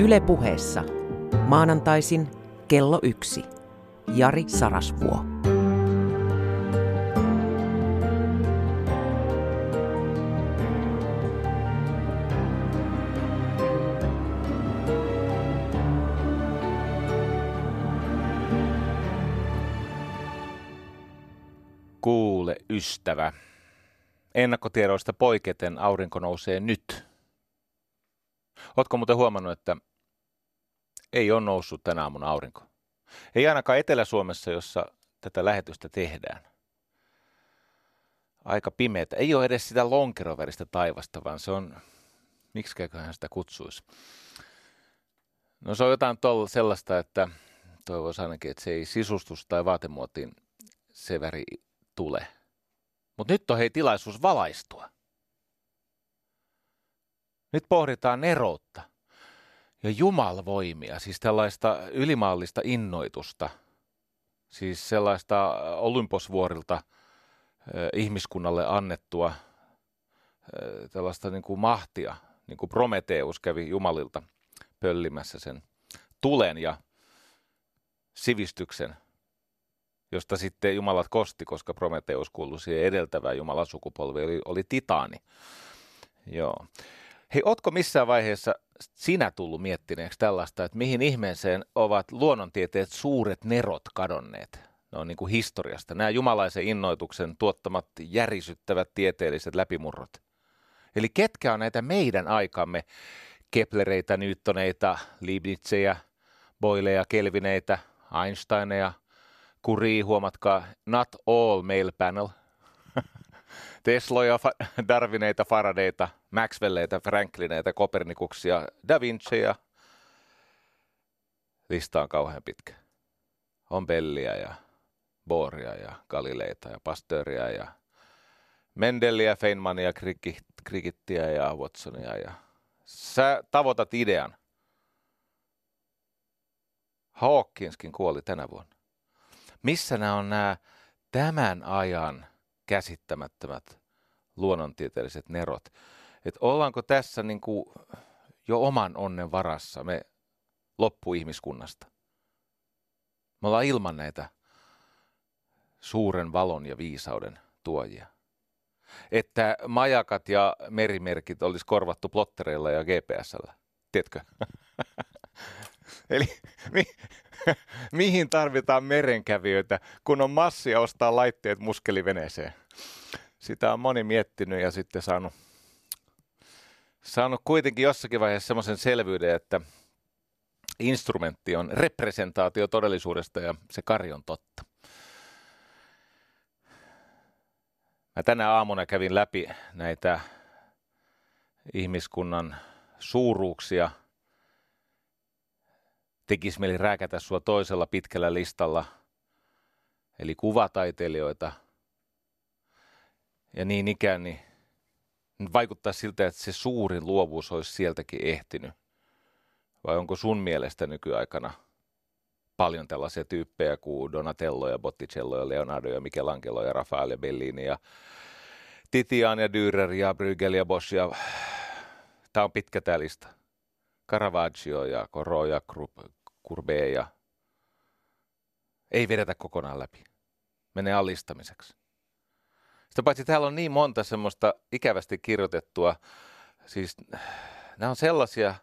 Yle Puheessa. Maanantaisin kello 1. Jari Sarasvuo. Kuule, ystävä. Ennakkotiedoista poiketen aurinko nousee nyt. Ootko muuten huomannut, että ei ole noussut tänä aamuna aurinko? Ei ainakaan Etelä-Suomessa, jossa tätä lähetystä tehdään. Aika pimeätä. Ei ole edes sitä lonkeroväristä taivasta, vaan se on, miksiköhän sitä kutsuisi. No se on jotain sellaista, että toivoisi ainakin, että se ei sisustus tai vaatemuotiin se väri tule. Mutta nyt on hei tilaisuus valaistua. Nyt pohditaan neroutta ja jumalvoimia, siis tällaista ylimaallista innoitusta, siis sellaista Olymposvuorilta ihmiskunnalle annettua tällaista niin kuin mahtia, niin kuin Prometheus kävi jumalilta pöllimässä sen tulen ja sivistyksen, josta sitten jumalat kosti, koska Prometheus kuului siihen edeltävään jumalan sukupolvi, oli titaani. Joo. Hei, ootko missään vaiheessa sinä tullut miettineeksi tällaista, että mihin ihmeeseen ovat luonnontieteet suuret nerot kadonneet? Ne on niin kuin historiasta. Nämä jumalaisen innoituksen tuottamat järisyttävät tieteelliset läpimurrot. Eli ketkä on näitä meidän aikamme Keplereitä, Newtoneita, Leibnizejä, Boyleja, Kelvineitä, Einsteineja, Curie, huomatkaa, not all male panel. Tesloja, Darwineita, Faradeita, Maxwelleita, Franklineita, Kopernikuksia, Da Vinciä. Lista on kauhean pitkä. On Bellia ja Bohria ja Galileita ja Pasteuria ja Mendeliä, Feynmania, Krikittiä ja Watsonia. Ja sä tavoitat idean. Hawkinskin kuoli tänä vuonna. Missä nämä on nämä tämän ajan käsittämättömät luonnontieteelliset nerot? Että ollaanko tässä niin kuin jo oman onnen varassa me loppuihmiskunnasta? Me ollaan ilman näitä suuren valon ja viisauden tuojia. Että majakat ja merimerkit olisi korvattu plottereilla ja GPS:llä. Tiedätkö? Eli mihin tarvitaan merenkävijöitä, kun on massia ostaa laitteet muskeliveneeseen? Sitä on moni miettinyt ja sitten saanut kuitenkin jossakin vaiheessa semmoisen selvyyden, että instrumentti on representaatio todellisuudesta ja se kari on totta. Mä tänä aamuna kävin läpi näitä ihmiskunnan suuruuksia. Tekisi mieli rääkätä sua toisella pitkällä listalla, eli kuvataiteilijoita. Ja niin ikään, niin vaikuttaa siltä, että se suurin luovuus olisi sieltäkin ehtinyt. Vai onko sun mielestä nykyaikana paljon tällaisia tyyppejä kuin Donatello ja Botticello ja Leonardo ja Michelangelo ja Rafael ja Bellini ja Titian ja Dürer ja Bruegel ja Bosch ja... Tämä on pitkä tämä lista. Caravaggio ja Corot ja Courbet ja... Ei vedetä kokonaan läpi. Menee alistamiseksi. Sitä paitsi täällä on niin monta semmoista ikävästi kirjoitettua, siis nämä on sellaisia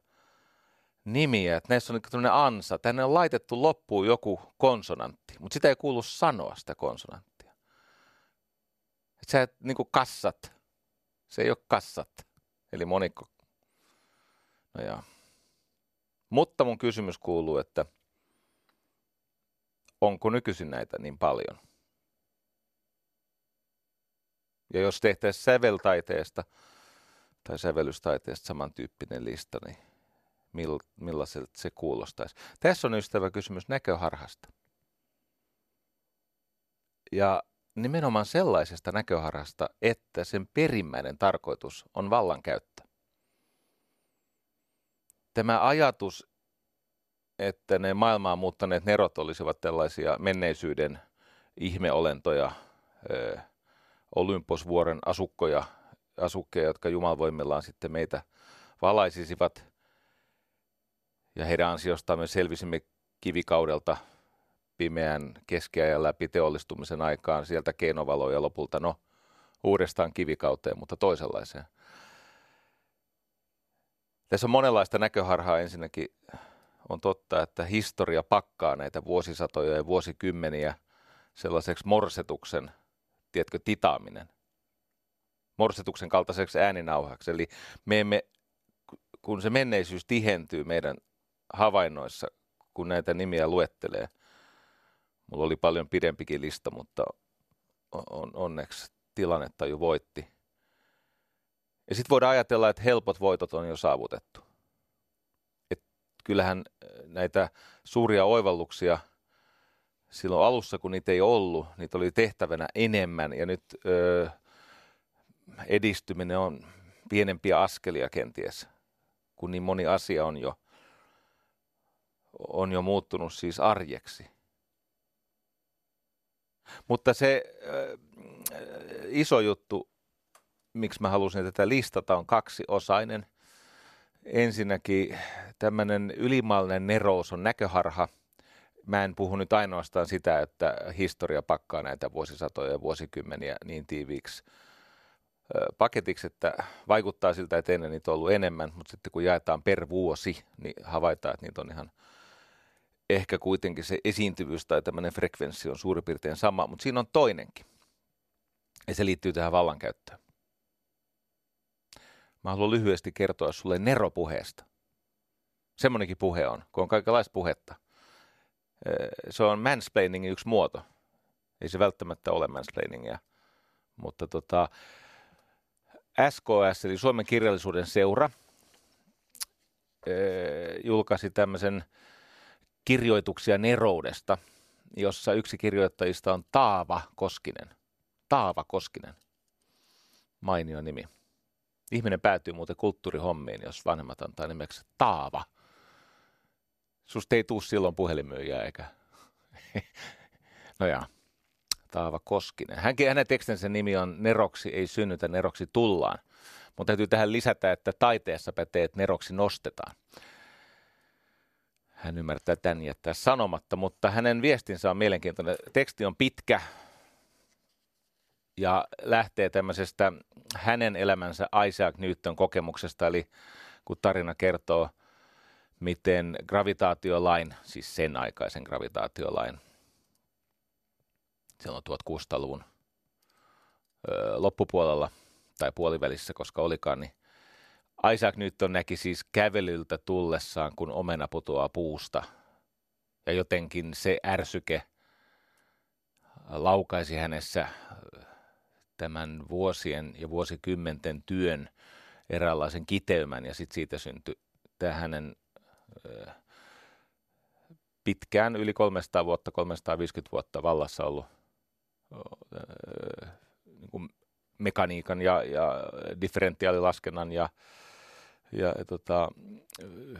nimiä, että näissä on tämmöinen ansa. Tänne on laitettu loppuun joku konsonantti, mutta sitä ei kuulu sanoa sitä konsonanttia. Että sä et niin kuin kassat, se ei ole kassat, eli monikko. No jaa. Mutta mun kysymys kuuluu, että onko nykyisin näitä niin paljon? Ja jos tehtäisiin säveltaiteesta tai sävelystaiteesta samantyyppinen lista, niin millaiselta se kuulostaisi? Tässä on ystävä kysymys näköharhasta. Ja nimenomaan sellaisesta näköharhasta, että sen perimmäinen tarkoitus on vallankäyttö. Tämä ajatus, että ne maailmaa muuttaneet nerot olisivat tällaisia menneisyyden ihmeolentoja, Olymposvuoren asukkeja, jotka jumalvoimillaan sitten meitä valaisisivat ja heidän ansiostaan me selvisimme kivikaudelta pimeän keskiajan läpi teollistumisen aikaan, sieltä keinovaloon ja lopulta uudestaan kivikauteen, mutta toisenlaiseen. Tässä on monenlaista näköharhaa. Ensinnäkin on totta, että historia pakkaa näitä vuosisatoja ja vuosikymmeniä sellaiseksi morsetuksen, tiedätkö, titaaminen. Morsetuksen kaltaiseksi ääninauhaksi. Eli me emme, kun se menneisyys tihentyy meidän havainnoissa, kun näitä nimiä luettelee. Mulla oli paljon pidempikin lista, mutta onneksi tilannetaju voitti. Ja sitten voidaan ajatella, että helpot voitot on jo saavutettu. Et kyllähän näitä suuria oivalluksia silloin alussa, kun niitä ei ollut, niitä oli tehtävänä enemmän. Ja nyt edistyminen on pienempiä askelia kenties, kun niin moni asia on jo muuttunut siis arjeksi. Mutta se iso juttu, miksi mä halusin tätä listata, on kaksiosainen. Ensinnäkin tämmöinen ylimaallinen nerous on näköharha. Mä en puhu nyt ainoastaan sitä, että historia pakkaa näitä vuosisatoja ja vuosikymmeniä niin tiiviiksi paketiksi, että vaikuttaa siltä, että ennen niitä on ollut enemmän, mutta sitten kun jaetaan per vuosi, niin havaitaan, että niitä on ihan ehkä kuitenkin se esiintyvyys tai tämmöinen frekvenssi on suurin piirtein sama, mutta siinä on toinenkin. Ja se liittyy tähän vallankäyttöön. Mä haluan lyhyesti kertoa sulle Nero-puheesta. Semmoinenkin puhe on, kun on kaikenlaista puhetta. Se on mansplainingin yksi muoto. Ei se välttämättä ole mansplainingia, mutta SKS, eli Suomen kirjallisuuden seura, julkaisi tämmöisen kirjoituksia neroudesta, jossa yksi kirjoittajista on Taava Koskinen. Taava Koskinen. Mainio nimi. Ihminen päätyy muuten kulttuurihommiin, jos vanhemmat antaa nimeksi Taava. Susta ei tuu silloin puhelinmyyjää, eikä? No jaa. Taava Koskinen. Hänen tekstinsä nimi on Neroksi ei synnytä, neroksi tullaan. Mutta täytyy tähän lisätä, että taiteessa pätee, että neroksi nostetaan. Hän ymmärtää tämän jättää sanomatta, mutta hänen viestinsä on mielenkiintoinen. Teksti on pitkä ja lähtee tämmöisestä hänen elämänsä Isaac Newton kokemuksesta. Eli kun tarina kertoo, miten gravitaatiolain, siis sen aikaisen gravitaatiolain, silloin 1600-luvun loppupuolella tai puolivälissä, koska olikaan, niin Isaac Newton näki siis kävelyltä tullessaan, kun omena putoaa puusta. Ja jotenkin se ärsyke laukaisi hänessä tämän vuosien ja vuosikymmenten työn eräänlaisen kiteymän. Ja sitten siitä syntyi tämä hänen pitkään yli 300 vuotta, 350 vuotta vallassa ollut niin kuin mekaniikan ja differentiaalilaskennan ja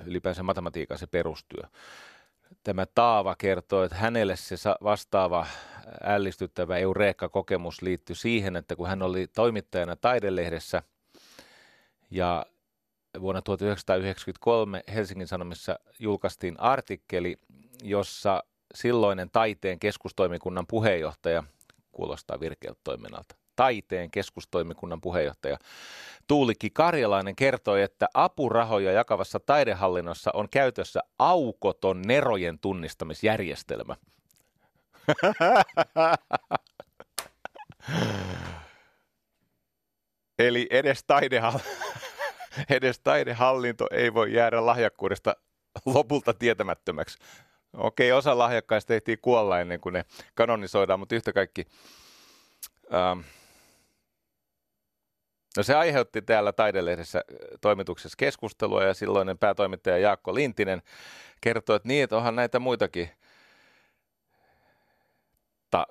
ylipäänsä matematiikan se perustyö. Tämä Taava kertoo, että hänelle se vastaava ällistyttävä eureka-kokemus liittyi siihen, että kun hän oli toimittajana Taidelehdessä ja vuonna 1993 Helsingin Sanomissa julkaistiin artikkeli, jossa silloinen Taiteen keskustoimikunnan puheenjohtaja, kuulostaa virkeältä toiminnalta, Taiteen keskustoimikunnan puheenjohtaja Tuulikki Karjalainen kertoi, että apurahoja jakavassa taidehallinnossa on käytössä aukoton nerojen tunnistamisjärjestelmä. Eli edes taidehallinto ei voi jäädä lahjakkuudesta lopulta tietämättömäksi. Okei, osa lahjakkaista ehtii kuolla ennen kuin ne kanonisoidaan, mutta yhtä kaikki. No se aiheutti täällä Taidelehdessä toimituksessa keskustelua ja silloinen päätoimittaja Jaakko Lintinen kertoi, että niin, että onhan näitä muitakin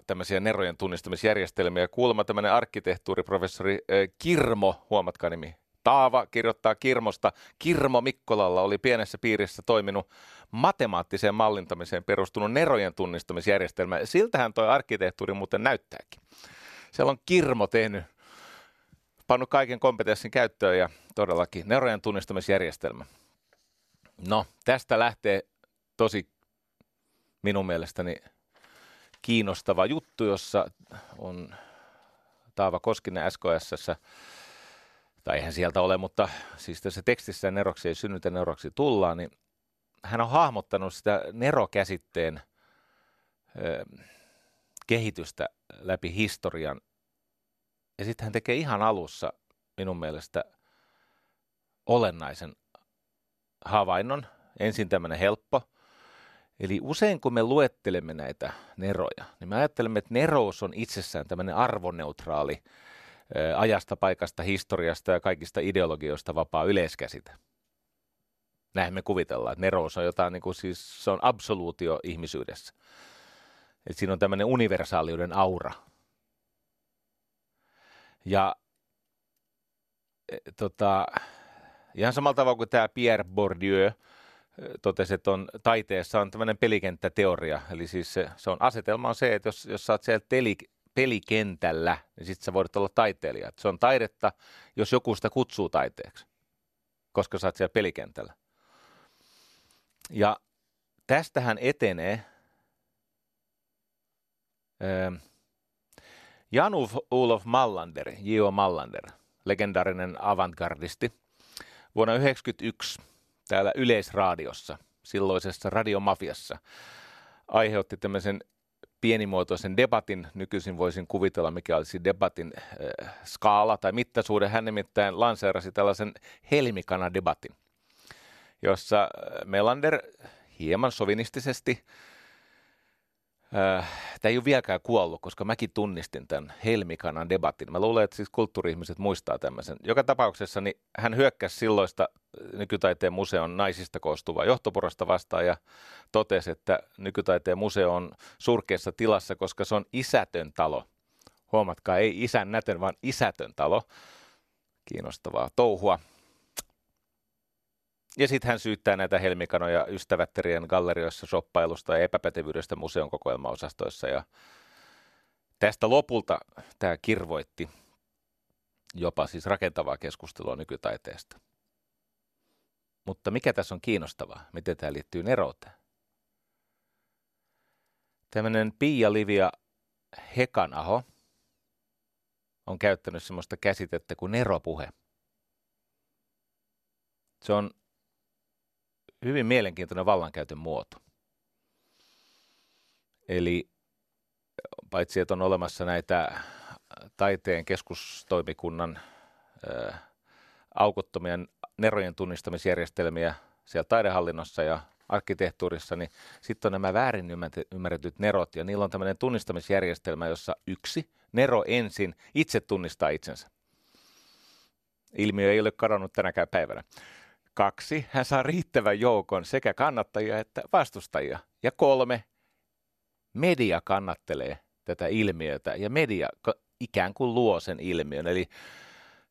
tämmöisiä nerojen tunnistamisjärjestelmiä. Kuulemma tämmöinen arkkitehtuuriprofessori Kirmo, huomatkaa nimi, Taava kirjoittaa Kirmosta. Kirmo Mikkolalla oli pienessä piirissä toiminut matemaattiseen mallintamiseen perustunut nerojen tunnistamisjärjestelmä. Siltähän toi arkkitehtuuri muuten näyttääkin. Siellä on Kirmo tehnyt, pannut kaiken kompetenssin käyttöön ja todellakin nerojen tunnistamisjärjestelmä. No, tästä lähtee tosi minun mielestäni kiinnostava juttu, jossa on Taava Koskinen SKS:ssä, tai eihän sieltä ole, mutta siis tässä tekstissä Neroksi ei synnytä, neroksi tullaan, niin hän on hahmottanut sitä nerokäsitteen kehitystä läpi historian. Ja sitten hän tekee ihan alussa minun mielestä olennaisen havainnon. Ensin tämmöinen helppo. Eli usein kun me luettelemme näitä neroja, niin me ajattelemme, että nerous on itsessään tämmöinen arvoneutraali, ajasta, paikasta, historiasta ja kaikista ideologioista vapaa yleiskäsite. Näin me kuvitellaan, että nerous on jotain, niin kuin siis se on absoluutio ihmisyydessä. Et siinä on tämmöinen universaaliuden aura. Ja ihan samalla tavalla kuin tämä Pierre Bourdieu totesi, että on, taiteessa on tämmöinen pelikenttäteoria. Eli siis se on, asetelma on se, että jos sä oot siellä pelikentällä, niin sitten sä voit olla taiteilija. Et se on taidetta, jos joku sitä kutsuu taiteeksi, koska sä oot siellä pelikentällä. Ja tästähän etenee Jan-Olof Mallander, J.O. Mallander, legendaarinen avantgardisti, vuonna 1991 täällä Yleisradiossa, silloisessa radiomafiassa, aiheutti tämmöisen pienimuotoisen debatin. Nykyisin voisin kuvitella, mikä olisi debatin skaala tai mittaisuuden. Hän nimittäin lanseerasi tällaisen helmikanadebatin, jossa Melander hieman sovinistisesti, tämä ei ole vieläkään kuollut, koska mäkin tunnistin tämän helmikanan debatin. Mä luulen, että siis kulttuuri-ihmiset muistaa tämmöisen. Joka tapauksessa niin hän hyökkäsi silloista Nykytaiteen museon naisista koostuvaa johtoporrasta vastaan ja totesi, että Nykytaiteen museo on surkeassa tilassa, koska se on isätön talo. Huomatkaa, ei isännätön, vaan isätön talo. Kiinnostavaa touhua. Ja sitten hän syyttää näitä helmikanoja ystävätterien gallerioissa shoppailusta ja epäpätevyydestä museon kokoelmaosastoissa. Ja tästä lopulta tämä kirvoitti jopa siis rakentavaa keskustelua nykytaiteesta. Mutta mikä tässä on kiinnostavaa? Miten tämä liittyy nerouteen? Tämmöinen Pia-Livia Hekanaho on käyttänyt semmoista käsitettä kuin neropuhe. Se on hyvin mielenkiintoinen vallankäytön muoto. Eli paitsi, että on olemassa näitä taiteen keskustoimikunnan aukottomia nerojen tunnistamisjärjestelmiä siellä taidehallinnossa ja arkkitehtuurissa, niin sitten on nämä väärin ymmärretyt nerot, ja niillä on tämmöinen tunnistamisjärjestelmä, jossa nero ensin itse tunnistaa itsensä. Ilmiö ei ole kadonnut tänäkään päivänä. 2, hän saa riittävän joukon sekä kannattajia että vastustajia. Ja 3, media kannattelee tätä ilmiötä, ja media ikään kuin luo sen ilmiön. Eli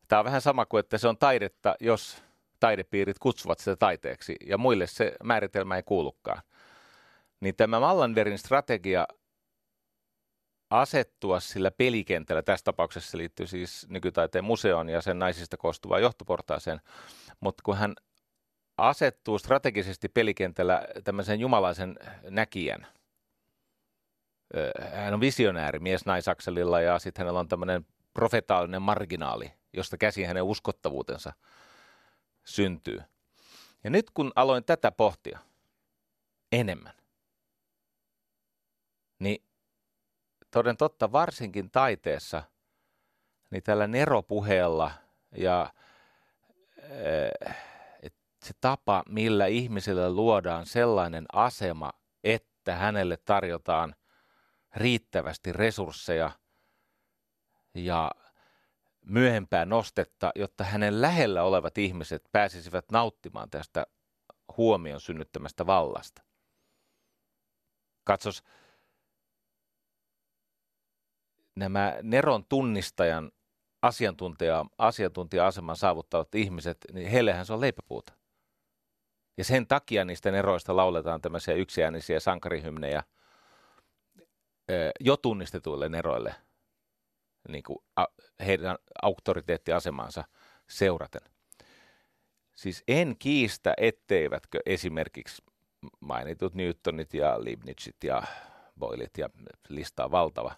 tämä on vähän sama kuin, että se on taidetta, jos taidepiirit kutsuvat sitä taiteeksi, ja muille se määritelmä ei kuulukaan. Niin tämä Mallanderin strategia asettua sillä pelikentällä, tässä tapauksessa se liittyy siis Nykytaiteen museoon ja sen naisista koostuvaan johtoportaaseen, mutta kun hän asettuu strategisesti pelikentällä tämmöisen jumalaisen näkijän, hän on visionääri mies naisakselilla, ja sitten hänellä on tämmöinen profetaalinen marginaali, josta käsin hänen uskottavuutensa syntyy. Ja nyt kun aloin tätä pohtia enemmän, niin toden totta varsinkin taiteessa, niin tällä neropuheella ja se tapa, millä ihmiselle luodaan sellainen asema, että hänelle tarjotaan riittävästi resursseja ja myöhempää nostetta, jotta hänen lähellä olevat ihmiset pääsisivät nauttimaan tästä huomion synnyttämästä vallasta. Katsos, nämä neron tunnistajan asiantuntija-aseman saavuttavat ihmiset, niin heillehän se on leipäpuuta. Ja sen takia niistä neroista lauletaan tämmöisiä yksiäänisiä sankarihymnejä jo tunnistetuille neroille, niin kuin heidän auktoriteettiasemaansa seuraten. Siis en kiistä, etteivätkö esimerkiksi mainitut Newtonit ja Leibnizit ja Boyleit ja listaa valtava,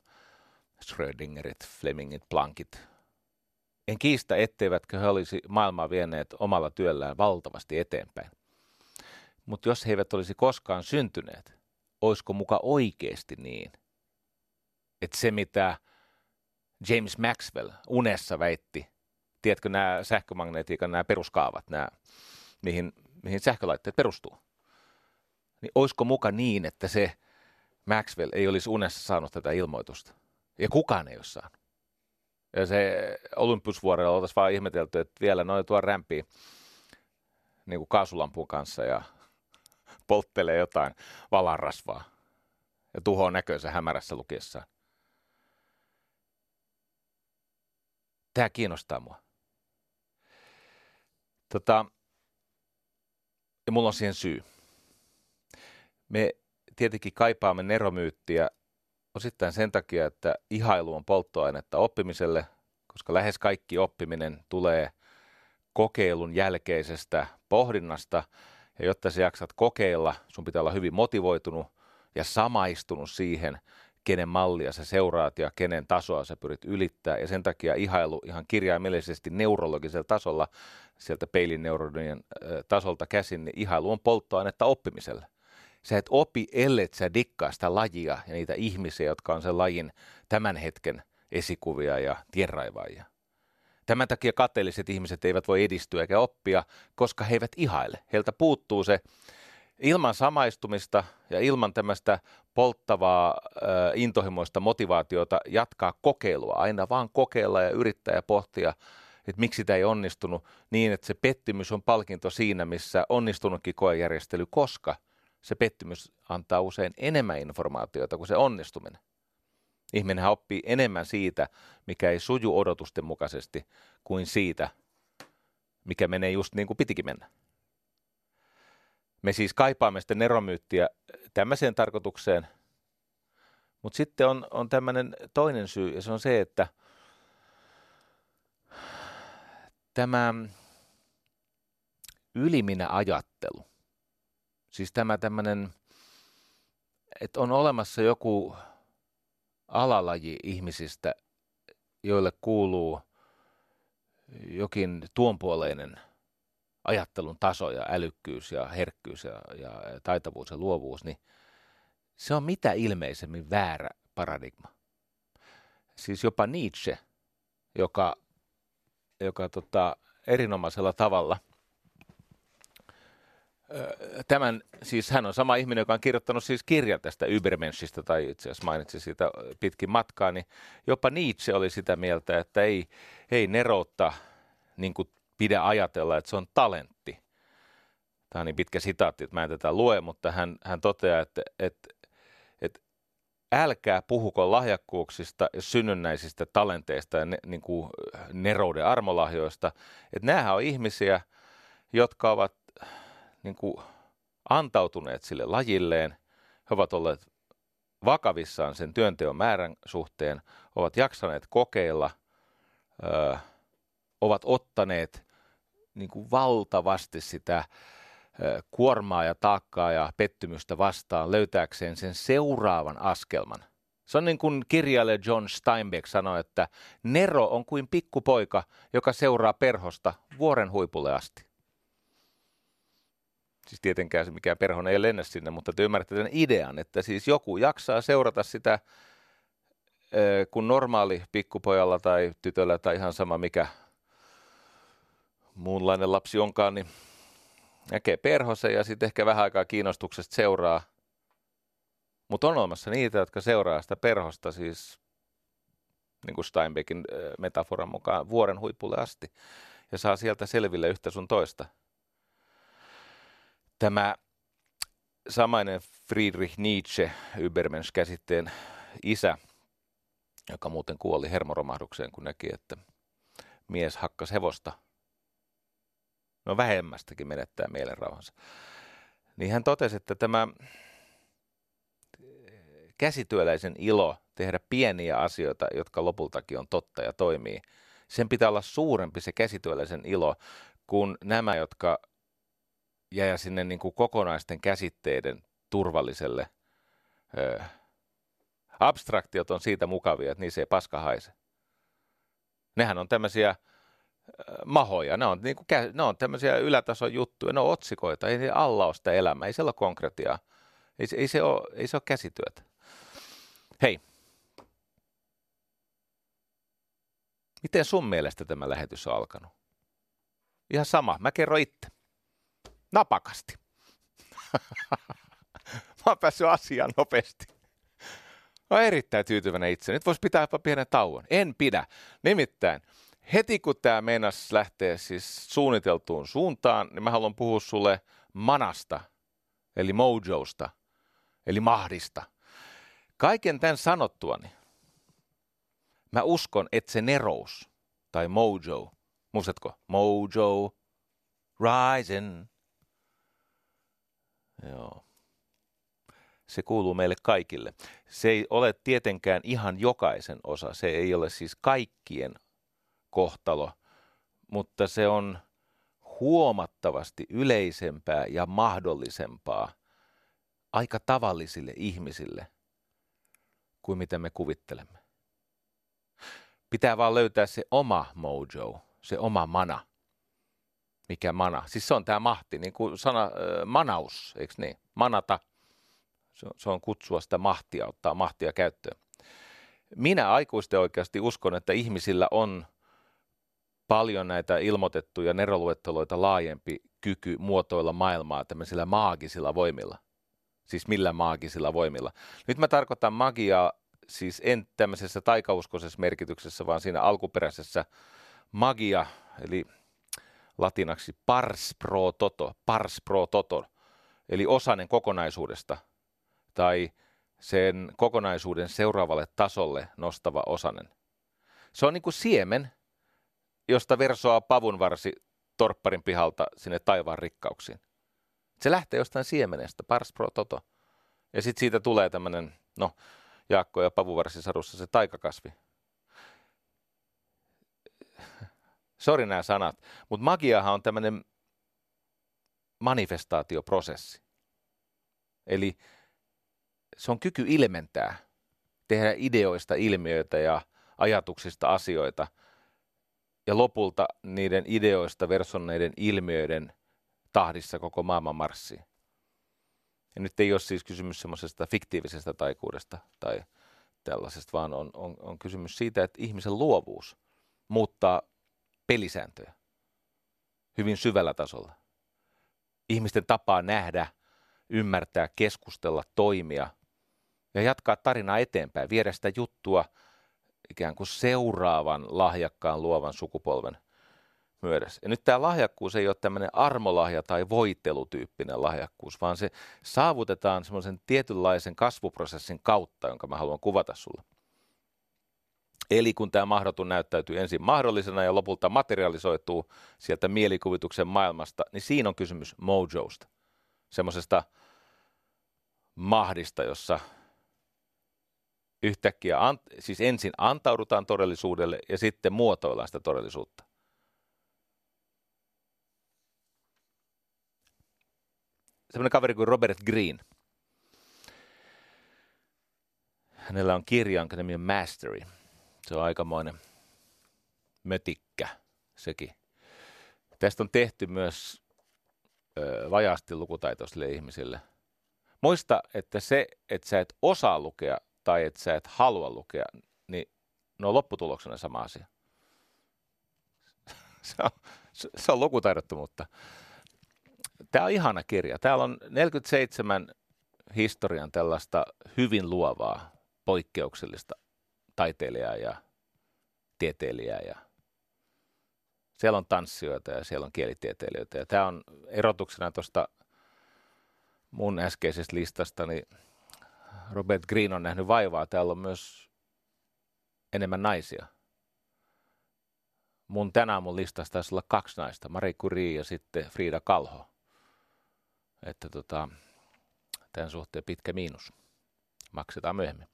Schrödingerit, Flemingit, Planckit. En kiistä, etteivätkö he olisi maailmaa vieneet omalla työllään valtavasti eteenpäin. Mutta jos he eivät olisi koskaan syntyneet, olisiko muka oikeasti niin, että se mitä James Maxwell unessa väitti, tiedätkö nämä sähkömagnetiikan nämä peruskaavat, nämä, mihin sähkölaitteet perustuu, niin olisiko muka niin, että se Maxwell ei olisi unessa saanut tätä ilmoitusta ja kukaan ei olisi saanut. Ja se Olympusvuorella oltaisiin vaan ihmetelty, että vielä noin tuon rämpiä niin kuin kaasulampun kanssa ja polttelee jotain valanrasvaa ja tuhoaa näkönsä hämärässä lukiessaan. Tämä kiinnostaa mua. Ja mulla on siihen syy. Me tietenkin kaipaamme neromyyttiä osittain sen takia, että ihailu on polttoainetta oppimiselle, koska lähes kaikki oppiminen tulee kokeilun jälkeisestä pohdinnasta. Ja jotta sä jaksat kokeilla, sun pitää olla hyvin motivoitunut ja samaistunut siihen, kenen mallia sä seuraat ja kenen tasoa sä pyrit ylittää. Ja sen takia ihailu ihan kirjaimellisesti neurologisella tasolla, sieltä peilineuronien tasolta käsin, niin ihailu on polttoainetta oppimiselle. Sä et opi, ellet sä dikkaa sitä lajia ja niitä ihmisiä, jotka on sen lajin tämän hetken esikuvia ja tienraivaajia. Tämän takia kateelliset ihmiset eivät voi edistyä eikä oppia, koska he eivät ihaile. Heiltä puuttuu se ilman samaistumista ja ilman tämmöistä polttavaa intohimoista motivaatiota jatkaa kokeilua. Aina vaan kokeilla ja yrittää ja pohtia, että miksi tämä ei onnistunut niin, että se pettymys on palkinto siinä, missä onnistunutkin koejärjestely, koska se pettymys antaa usein enemmän informaatiota kuin se onnistuminen. Ihminenhän oppii enemmän siitä, mikä ei suju odotusten mukaisesti, kuin siitä, mikä menee just niin kuin pitikin mennä. Me siis kaipaamme sitä neromyyttiä tämmöiseen tarkoitukseen, mutta sitten on tämmöinen toinen syy, ja se on se, että tämä yliminä-ajattelu, siis tämä tämmöinen, että on olemassa joku alalaji ihmisistä, joille kuuluu jokin tuonpuoleinen ajattelun taso ja älykkyys ja herkkyys ja taitavuus ja luovuus, niin se on mitä ilmeisemmin väärä paradigma. Siis jopa Nietzsche, joka erinomaisella tavalla, tämän, siis hän on sama ihminen, joka on kirjoittanut siis kirjan tästä Übermenschistä, tai itse asiassa mainitsi siitä pitkin matkaa, niin jopa Nietzsche oli sitä mieltä, että ei neroutta niin kuin pidä ajatella, että se on talentti. Tämä on niin pitkä sitaatti, että mä en tätä lue, mutta hän toteaa, että älkää puhuko lahjakkuuksista ja synnynnäisistä talenteista ja niin kuin nerouden armolahjoista. Että näähän on ihmisiä, jotka ovat niin kuin antautuneet sille lajilleen, he ovat olleet vakavissaan sen työnteon määrän suhteen, ovat jaksaneet kokeilla, ovat ottaneet niin kuin valtavasti sitä kuormaa ja taakkaa ja pettymystä vastaan löytääkseen sen seuraavan askelman. Se on niin kuin kirjailija John Steinbeck sanoi, että nero on kuin pikkupoika, joka seuraa perhosta vuoren huipulle asti. Siis tietenkään se mikään perhonen ei lennä sinne, mutta te ymmärrätte tämän idean, että siis joku jaksaa seurata sitä, kun normaali pikkupojalla tai tytöllä tai ihan sama mikä muunlainen lapsi onkaan, niin näkee perhosen ja sitten ehkä vähän aikaa kiinnostuksesta seuraa. Mutta on olemassa niitä, jotka seuraa sitä perhosta siis, niin kuin Steinbeckin metaforan mukaan, vuoren huipulle asti ja saa sieltä selville yhtä sun toista. Tämä samainen Friedrich Nietzsche, Übermensch-käsitteen isä, joka muuten kuoli hermoromahdukseen, kun näki, että mies hakkasi hevosta. No vähemmästäkin menettää mielenrauhansa. Niin hän totesi, että tämä käsityöläisen ilo tehdä pieniä asioita, jotka lopultakin on totta ja toimii, sen pitää olla suurempi se käsityöläisen ilo kun nämä, jotka jää sinne niin kuin kokonaisten käsitteiden turvalliselle. Abstraktiot on siitä mukavia, että niissä ei paska haise. Nehän on tämmöisiä mahoja, ne on tämmöisiä ylätason juttuja, ne on otsikoita, ei alla ole sitä elämää, ei siellä ole konkretiaa, ei se ole käsityötä. Hei, miten sun mielestä tämä lähetys on alkanut? Ihan sama, mä kerron itse. Napakasti. Mä oon päässyt asiaan nopeasti. Mä oon erittäin tyytyväinen itse. Nyt voisi pitää jopa pienen tauon. En pidä. Nimittäin, heti kun tää meinasi lähtee siis suunniteltuun suuntaan, niin mä haluan puhua sulle manasta, eli mojosta, eli mahdista. Kaiken tämän sanottuani, mä uskon, että se nerous, tai mojo, muistatko? Mojo, rising. Joo. Se kuuluu meille kaikille. Se ei ole tietenkään ihan jokaisen osa, se ei ole siis kaikkien kohtalo, mutta se on huomattavasti yleisempää ja mahdollisempaa aika tavallisille ihmisille kuin mitä me kuvittelemme. Pitää vaan löytää se oma mojo, se oma mana. Mikä mana? Siis se on tämä mahti, niin kuin sana manaus, eikö niin? Manata. Se on kutsua sitä mahtia, ottaa mahtia käyttöön. Minä aikuisten oikeasti uskon, että ihmisillä on paljon näitä ilmoitettuja neroluetteloita laajempi kyky muotoilla maailmaa tämmöisillä maagisilla voimilla. Siis millä maagisilla voimilla? Nyt mä tarkoitan magiaa siis en tämmöisessä taikauskoisessa merkityksessä, vaan siinä alkuperäisessä magia, eli latinaksi pars pro toto, eli osainen kokonaisuudesta. Tai sen kokonaisuuden seuraavalle tasolle nostava osanen. Se on niin kuin siemen, josta versoaa pavunvarsi torpparin pihalta sinne taivaan rikkauksiin. Se lähtee jostain siemenestä, pars pro toto. Ja sitten siitä tulee tämmöinen, no, Jaakko ja pavunvarsi sadussa se taikakasvi. Sori nämä sanat, mutta magiahan on tämmöinen manifestaatioprosessi. Eli se on kyky ilmentää, tehdä ideoista ilmiöitä ja ajatuksista asioita ja lopulta niiden ideoista versonneiden ilmiöiden tahdissa koko maailman marssiin. Ja nyt ei ole siis kysymys semmoisesta fiktiivisestä taikuudesta tai tällaisesta, vaan on kysymys siitä, että ihmisen luovuus muuttaa pelisääntöjä hyvin syvällä tasolla. Ihmisten tapaa nähdä, ymmärtää, keskustella, toimia. Ja jatkaa tarinaa eteenpäin, viedä sitä juttua ikään kuin seuraavan lahjakkaan luovan sukupolven myödässä. Ja nyt tämä lahjakkuus ei ole tämmöinen armolahja tai voitelutyyppinen lahjakkuus, vaan se saavutetaan semmoisen tietynlaisen kasvuprosessin kautta, jonka mä haluan kuvata sulle. Eli kun tämä mahdoton näyttäytyy ensin mahdollisena ja lopulta materialisoituu sieltä mielikuvituksen maailmasta, niin siinä on kysymys mojosta, semmoisesta mahdista, jossa yhtäkkiä siis ensin antaudutaan todellisuudelle ja sitten muotoillaan sitä todellisuutta. Sellainen kaveri kuin Robert Greene. Hänellä on kirja, jonka nimi on Mastery. Se on aikamoinen mötikkä sekin. Tästä on tehty myös vajaasti lukutaitoisille ihmisille. Muista, että se, että sä et osaa lukea tai että sä et halua lukea, niin ne on lopputuloksena sama asia. Se on lukutaidottomuutta. Tämä on ihana kirja. Täällä on 47 historian tällaista hyvin luovaa, poikkeuksellista taiteilijaa ja tieteilijää. Siellä on tanssijoita ja siellä on kielitieteilijöitä. Ja tämä on erotuksena tuosta mun äskeisestä listastani. Robert Greene on nähnyt vaivaa. Täällä on myös enemmän naisia. Mun tänään mun listasta taisi olla 2 naista. Marie Curie ja sitten Frida Kahlo. Että tämän suhteen pitkä miinus. Maksetaan myöhemmin.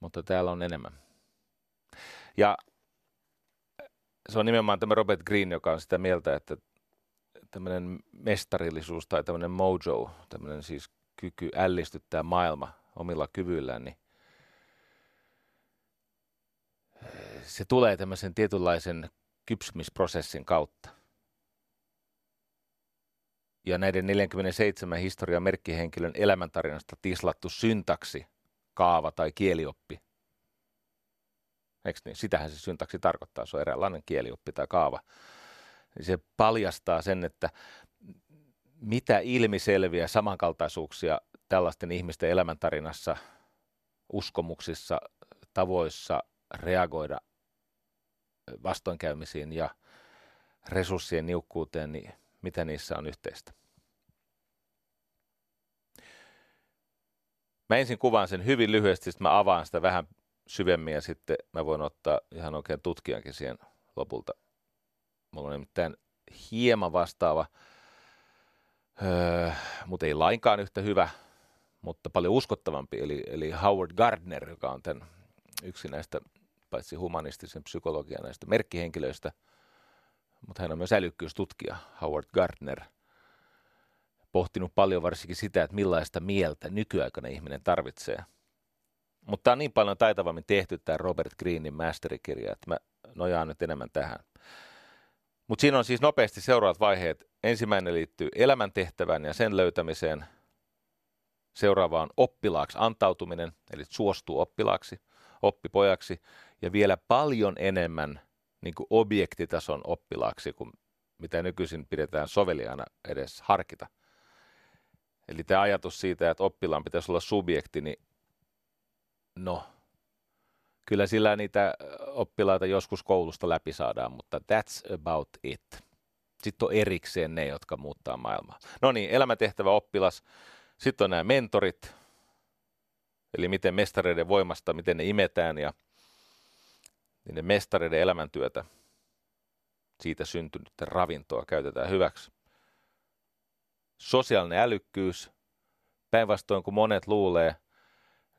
Mutta täällä on enemmän. Ja se on nimenomaan tämä Robert Greene, joka on sitä mieltä, että tämmöinen mestarillisuus tai tämmöinen mojo, tämmöinen siis kyky ällistyttää maailma omilla kyvyillään, niin se tulee tämmöisen tietynlaisen kypsymisprosessin kautta. Ja näiden 47 historian merkkihenkilön elämäntarinasta tislattu syntaksi, kaava tai kielioppi. Eikö niin? Sitähän se syntaksi tarkoittaa, se on eräänlainen kielioppi tai kaava. Se paljastaa sen, että mitä ilmiselviä samankaltaisuuksia tällaisten ihmisten elämäntarinassa, uskomuksissa, tavoissa reagoida vastoinkäymisiin ja resurssien niukkuuteen, niin mitä niissä on yhteistä. Mä ensin kuvaan sen hyvin lyhyesti, sitten mä avaan sitä vähän syvemmin ja sitten mä voin ottaa ihan oikein tutkijankin siihen lopulta. Mulla on nimittäin hieman vastaava, mutta ei lainkaan yhtä hyvä, mutta paljon uskottavampi, eli Howard Gardner, joka on tämän yksi näistä paitsi humanistisen psykologian näistä merkkihenkilöistä, mutta hän on myös älykkyystutkija Howard Gardner, pohtinut paljon varsinkin sitä, että millaista mieltä nykyaikana ihminen tarvitsee. Mutta tämä on niin paljon taitavammin tehty tämä Robert Greenin masterikirja, että mä nojaan nyt enemmän tähän. Mutta siinä on siis nopeasti seuraavat vaiheet. Ensimmäinen liittyy elämäntehtävään ja sen löytämiseen. Seuraava on oppilaaksi antautuminen, eli suostuu oppilaaksi, oppipojaksi ja vielä paljon enemmän niin kuin objektitason oppilaaksi kuin mitä nykyisin pidetään soveliaana edes harkita. Eli tämä ajatus siitä, että oppilaan pitäisi olla subjekti, niin no, kyllä sillä niitä oppilaita joskus koulusta läpi saadaan, mutta that's about it. Sitten on erikseen ne, jotka muuttaa maailmaa. No niin, elämäntehtävä, oppilas. Sitten on nämä mentorit, eli miten mestareiden voimasta, miten ne imetään ja niiden mestareiden elämäntyötä, siitä syntynyttä ravintoa käytetään hyväksi. Sosiaalinen älykkyys, päinvastoin kuin monet luulee,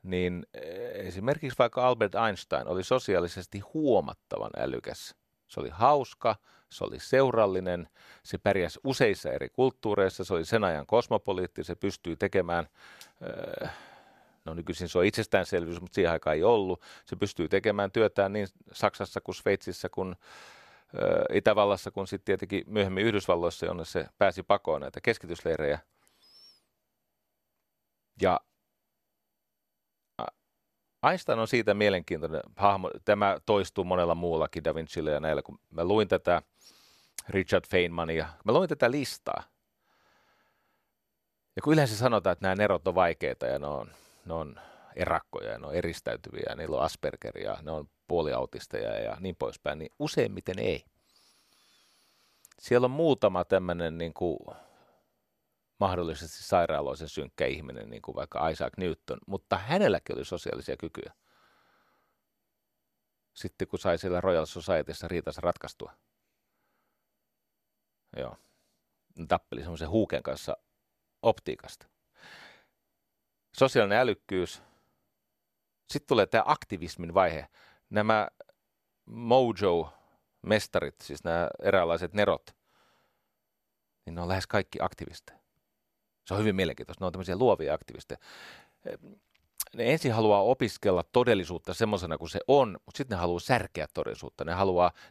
niin esimerkiksi vaikka Albert Einstein oli sosiaalisesti huomattavan älykäs. Se oli hauska, se oli seurallinen, se pärjäsi useissa eri kulttuureissa, se oli sen ajan kosmopoliitti, se pystyi tekemään, no nykyisin se on itsestäänselvyys, mutta siihen aikaan ei ollut. Se pystyy tekemään työtään niin Saksassa kuin Sveitsissä kuin Itävallassa kuin sitten tietenkin myöhemmin Yhdysvalloissa, jonne se pääsi pakoon näitä keskitysleirejä. Ja Einstein on siitä mielenkiintoinen hahmo. Tämä toistuu monella muullakin, Da Vincillä ja näillä. Kun mä luin tätä Richard Feynmania, mä luin tätä listaa. Ja kun yleensä sanotaan, että nämä nerot on vaikeita ja ne on erakkoja ja ne on eristäytyviä ja niillä on Aspergeria, ne on puoliautisteja ja niin poispäin, niin useimmiten ei. Siellä on muutama tämmöinen niin kuin mahdollisesti sairaaloisen synkkä ihminen, niin kuin vaikka Isaac Newton, mutta hänelläkin oli sosiaalisia kykyjä. Sitten kun sai siellä Royal Societyssa riitansa ratkaistua. Joo. Tappeli semmoisen huuken kanssa optiikasta. Sosiaalinen älykkyys. Sitten tulee tämä aktivismin vaihe. Nämä mojo-mestarit, siis nämä eräänlaiset nerot, niin ne on lähes kaikki aktivisteja. Se on hyvin mielenkiintoista. Ne on tämmöisiä luovia aktivisteja. Ne ensin haluaa opiskella todellisuutta semmoisena kuin se on, mutta sitten ne haluaa särkeä todellisuutta. Ne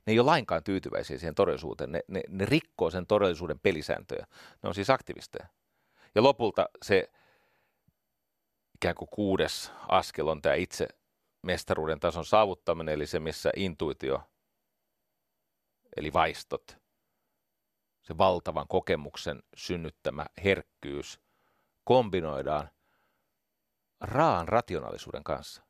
ei ole lainkaan tyytyväisiä siihen todellisuuteen. Ne rikkoo sen todellisuuden pelisääntöjä. Ne on siis aktivisteja. Ja lopulta se ikään kuin 6. askel on tämä itse mestaruuden tason saavuttaminen, eli se, missä intuitio, eli vaistot, se valtavan kokemuksen synnyttämä herkkyys kombinoidaan raan rationaalisuuden kanssa.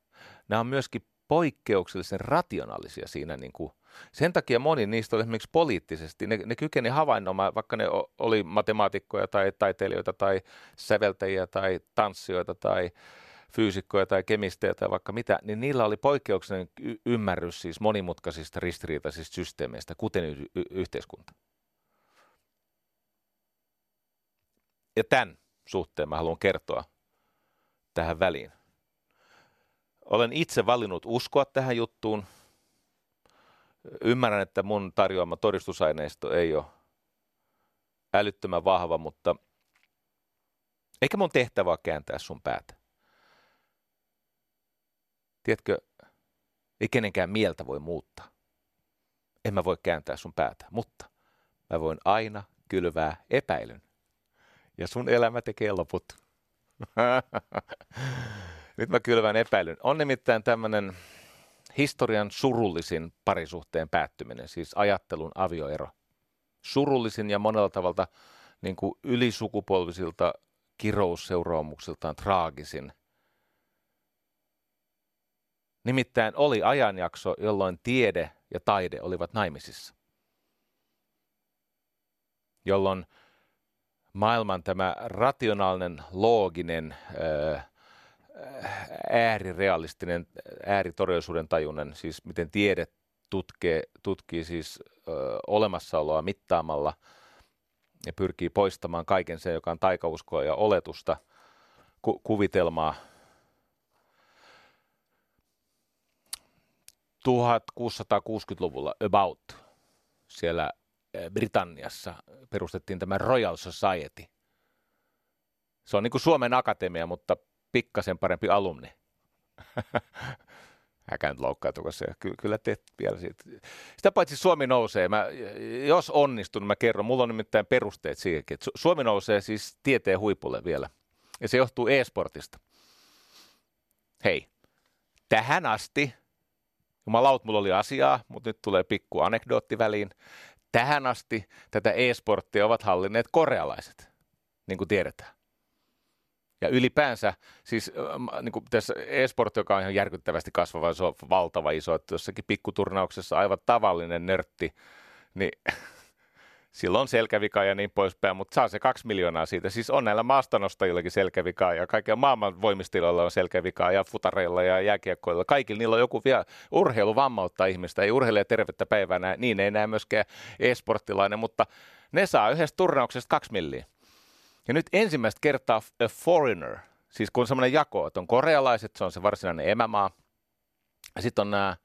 Nämä on myöskin poikkeuksellisen rationaalisia siinä. Niin kuin. Sen takia moni niistä oli esimerkiksi poliittisesti. Ne kykeni havainnoimaan, vaikka ne oli matemaatikkoja tai taiteilijoita tai säveltäjiä tai tanssijoita tai fyysikkoja tai kemistejä tai vaikka mitä, niin niillä oli poikkeuksellinen ymmärrys siis monimutkaisista ristiriitaisista systeemeistä, kuten yhteiskunta. Ja tämän suhteen mä haluan kertoa tähän väliin. Olen itse valinnut uskoa tähän juttuun. Ymmärrän, että mun tarjoama todistusaineisto ei ole älyttömän vahva, mutta eikä mun tehtävä kääntää sun päätä. Tiedätkö, ei kenenkään mieltä voi muuttaa. En mä voi kääntää sun päätä, mutta mä voin aina kylvää epäilyn. Ja sun elämä tekee loput. Nyt mä kylvän epäilyn. On nimittäin tämmöinen historian surullisin parisuhteen päättyminen, siis ajattelun avioero. Surullisin ja monella tavalla niin kuin ylisukupolvisilta kirousseuraamuksiltaan traagisin. Nimittäin oli ajanjakso, jolloin tiede ja taide olivat naimisissa. Jolloin maailman tämä rationaalinen, looginen, äärirealistinen, ääritodellisuuden tajuinen, siis miten tiede tutkii siis olemassaoloa mittaamalla ja pyrkii poistamaan kaiken sen, joka on taikauskoa ja oletusta, kuvitelmaa. 1660-luvulla about siellä Britanniassa perustettiin tämä Royal Society. Se on niin kuin Suomen Akatemia, mutta pikkasen parempi alumni. Äkään loukkaatuko se? Kyllä te vielä siitä. Sitä paitsi Suomi nousee. Jos onnistun, mä kerron. Mulla on nimittäin perusteet siihenkin. Suomi nousee siis tieteen huipulle vielä. Ja se johtuu e-sportista. Hei, tähän asti, jumalaut, mulla oli asiaa, mutta nyt tulee pikku anekdootti väliin. Tähän asti tätä e-sporttia ovat hallinneet korealaiset, niin kuin tiedetään. Ja ylipäänsä, siis niin kuin tässä e-sport, joka on ihan järkyttävästi kasvava, se on valtava iso, että jossakin pikkuturnauksessa aivan tavallinen nörtti, niin silloin on selkävika ja niin poispäin, mutta saa se 2 miljoonaa siitä. Siis on näillä maastanostajillakin selkävikaa ja kaikilla maailman voimistiloilla on selkävikaa ja futareilla ja jääkiekkoilla. Kaikilla niillä on joku vielä urheilu vammauttaa ihmistä. Ei urheilija tervettä päivää näe, niin ei näe myöskään e-sporttilainen, mutta ne saa yhdessä turnauksesta 2 milliä. Ja nyt ensimmäistä kertaa a foreigner, siis kun on semmoinen jako, että on korealaiset, se on se varsinainen emämaa, ja sitten on nämä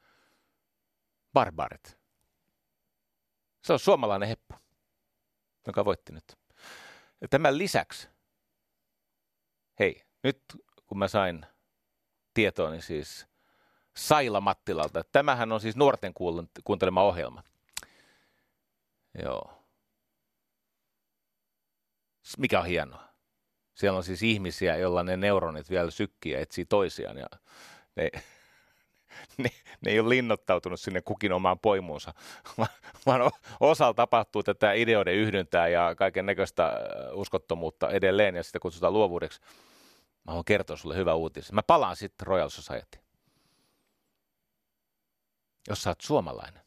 barbarit. Se on suomalainen heppu, joka voitti nyt. Ja tämän lisäksi, hei, nyt kun mä sain tietooni niin siis Saila Mattilalta, että tämähän on siis nuorten kuuntelema ohjelma. Joo. Mikä on hienoa. Siellä on siis ihmisiä, joilla ne neuronit vielä sykkii ja etsii toisiaan. Ja ne ei ole linnoittautunut sinne kukin omaan poimuunsa, vaan osalla tapahtuu tätä ideoiden yhdyntää ja kaiken näköistä uskottomuutta edelleen, ja sitä kutsutaan luovuudeksi. Mä haluan kertoa sulle hyvän uutisen. Mä palaan sitten Royal Society. Jos sä oot suomalainen,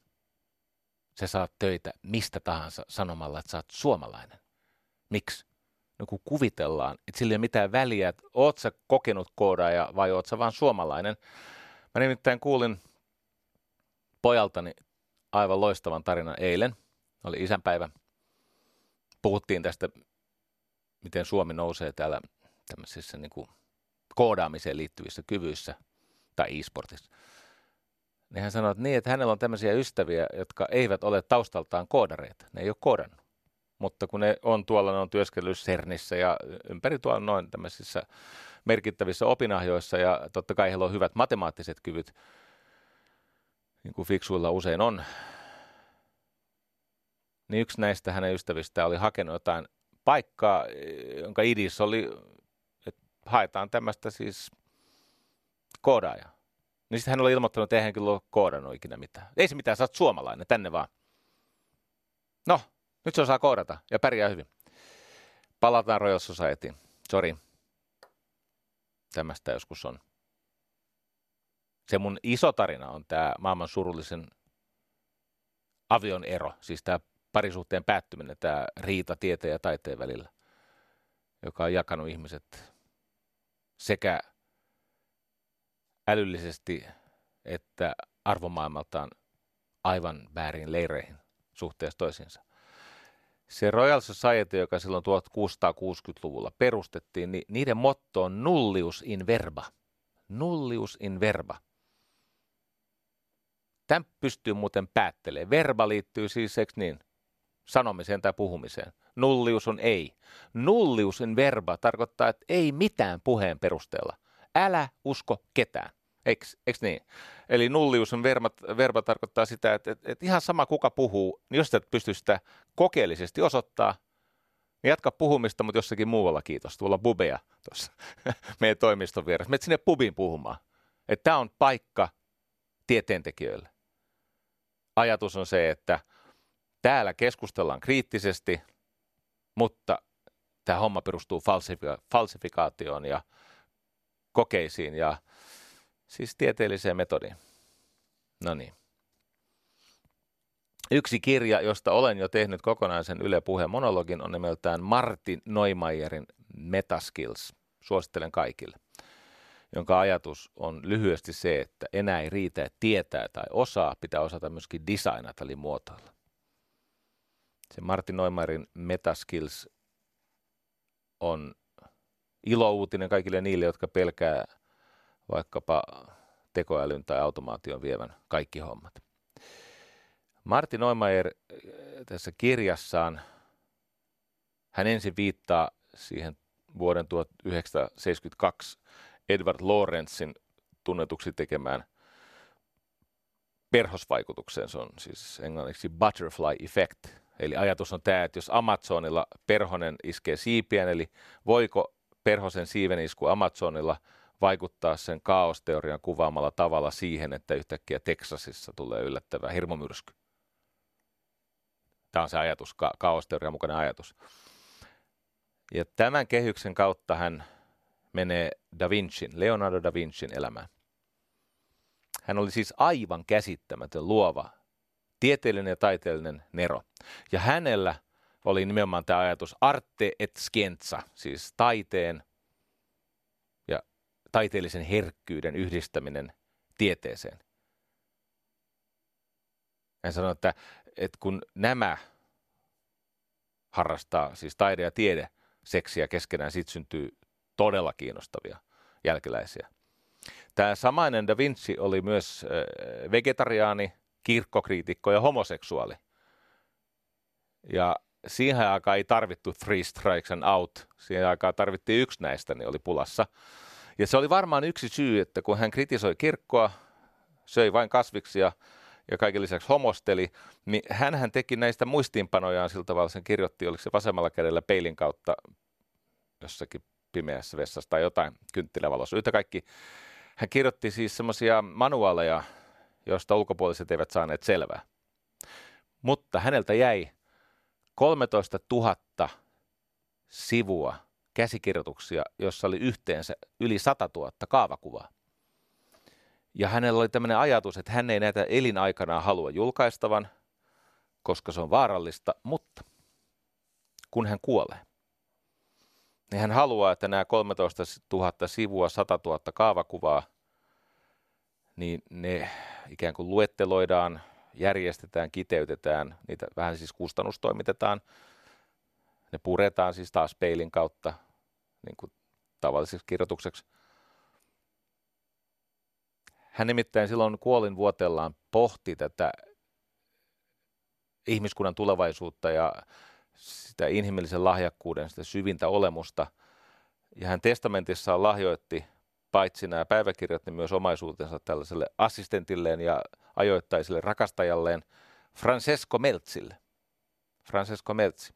sä saat töitä mistä tahansa sanomalla, että sä oot suomalainen. Miksi? No kun kuvitellaan, että sillä ei ole mitään väliä, että oot sä kokenut koodaaja vai oot sä vaan suomalainen. Mä nimittäin kuulin pojaltani aivan loistavan tarinan eilen. Oli isänpäivä. Puhuttiin tästä, miten Suomi nousee täällä tämmöisissä niin kuin koodaamiseen liittyvissä kyvyissä tai e-sportissa. Niin hän sanoi, että, niin, että hänellä on tämmöisiä ystäviä, jotka eivät ole taustaltaan koodareita. Ne ei ole koodannut. Mutta kun ne on tuolla, ne on työskennellyt CERNissä ja ympäri tuolla noin tämmöisissä merkittävissä opinahjoissa, ja totta kai heillä on hyvät matemaattiset kyvyt, niin kuin fiksuilla usein on, niin yksi näistä hänen ystävistään oli hakenut jotain paikkaa, jonka idis oli, että haetaan tämmöistä siis koodaajaa. Niin sitten hän oli ilmoittanut, että eihän kyllä ole koodannut ikinä mitään. Ei se mitään, sä oot suomalainen, tänne vaan. No. Nyt se osaa koodata ja pärjää hyvin. Palataan Royal Societyin. Sori. Tämästä joskus on. Se mun iso tarina on tämä maailman surullisen avion ero. Siis tämä parisuhteen päättyminen, tämä riita tieteen ja taiteen välillä, joka on jakanut ihmiset sekä älyllisesti että arvomaailmaltaan aivan väärin leireihin suhteessa toisiinsa. Se Royal Society, joka silloin 1660-luvulla perustettiin, niin niiden motto on nullius in verba. Nullius in verba. Tämän pystyy muuten päättelemään. Verba liittyy siis, eikö niin, sanomiseen tai puhumiseen. Nullius on ei. Nulliusin verba tarkoittaa, että ei mitään puheen perusteella. Älä usko ketään. Eiks niin? Eli nulliusin verba tarkoittaa sitä, että ihan sama kuka puhuu, niin jos et pysty sitä kokeellisesti osoittaa, niin jatka puhumista, mutta jossakin muualla kiitos. Tuolla on pubeja tuossa meidän toimiston vieressä. Menet sinne pubiin puhumaan. Että tämä on paikka tieteentekijöille. Ajatus on se, että täällä keskustellaan kriittisesti, mutta tämä homma perustuu falsifikaatioon ja kokeisiin ja siis tieteelliseen metodiin. No niin. Yksi kirja, josta olen jo tehnyt kokonaisen Yle Puheen monologin, on nimeltään Martin Neumeierin Metaskills. Suosittelen kaikille. Jonka ajatus on lyhyesti se, että enää ei riitä, että tietää tai osaa, pitää osata myöskin designata eli muotoilla. Se Martin Neumeierin Metaskills on ilouutinen kaikille niille, jotka pelkää vaikkapa tekoälyn tai automaation vievän kaikki hommat. Martin Neumeier tässä kirjassaan, hän ensin viittaa siihen vuoden 1972 Edward Lorenzin tunnetuksi tekemään perhosvaikutukseen. Se on siis englanniksi butterfly effect. Eli ajatus on tämä, että jos Amazonilla perhonen iskee siipien, eli voiko perhosen siiven isku Amazonilla vaikuttaa sen kaosteorian kuvaamalla tavalla siihen, että yhtäkkiä Teksasissa tulee yllättävä hirmumyrsky. Tämä on se ajatus, kaosteorian mukainen ajatus. Ja tämän kehyksen kautta hän menee Leonardo da Vincin elämään. Hän oli siis aivan käsittämätön, luova, tieteellinen ja taiteellinen nero. Ja hänellä oli nimenomaan tämä ajatus arte et scienza, siis taiteen ja taiteellisen herkkyyden yhdistäminen tieteeseen. Hän sanoi, että kun nämä harrastaa, siis taide ja tiede, seksiä keskenään, siitä syntyy todella kiinnostavia jälkeläisiä. Tämä samainen Da Vinci oli myös vegetariaani, kirkkokriitikko ja homoseksuaali. Ja siihen aikaan ei tarvittu three strikes and out, siihen aikaan tarvittiin yksi näistä, niin oli pulassa. Ja se oli varmaan yksi syy, että kun hän kritisoi kirkkoa, söi vain kasviksia ja kaiken lisäksi homosteli, niin hänhän teki näistä muistiinpanojaan sillä tavalla, sen kirjoitti, oliko se vasemmalla kädellä peilin kautta jossakin pimeässä vessassa tai jotain kynttilävalossa. Yhtä kaikki hän kirjoitti siis semmoisia manuaaleja, joista ulkopuoliset eivät saaneet selvää. Mutta häneltä jäi 13 000 sivua käsikirjoituksia, jossa oli yhteensä yli 100 000 kaavakuvaa. Ja hänellä oli tämmöinen ajatus, että hän ei näitä elinaikanaan halua julkaistavan, koska se on vaarallista, mutta kun hän kuolee, niin hän haluaa, että nämä 13 000 sivua, 100 000 kaavakuvaa, niin ne ikään kuin luetteloidaan, järjestetään, kiteytetään, niitä vähän siis kustannustoimitetaan. Ne puretaan siis taas peilin kautta niin kuin tavalliseksi kirjoitukseksi. Hän nimittäin silloin kuolinvuoteellaan pohti tätä ihmiskunnan tulevaisuutta ja sitä inhimillisen lahjakkuuden, sitä syvintä olemusta. Ja hän testamentissaan lahjoitti paitsi nämä päiväkirjat, niin myös omaisuutensa tällaiselle assistentilleen ja ajoittaiselle rakastajalleen Francesco Melzi,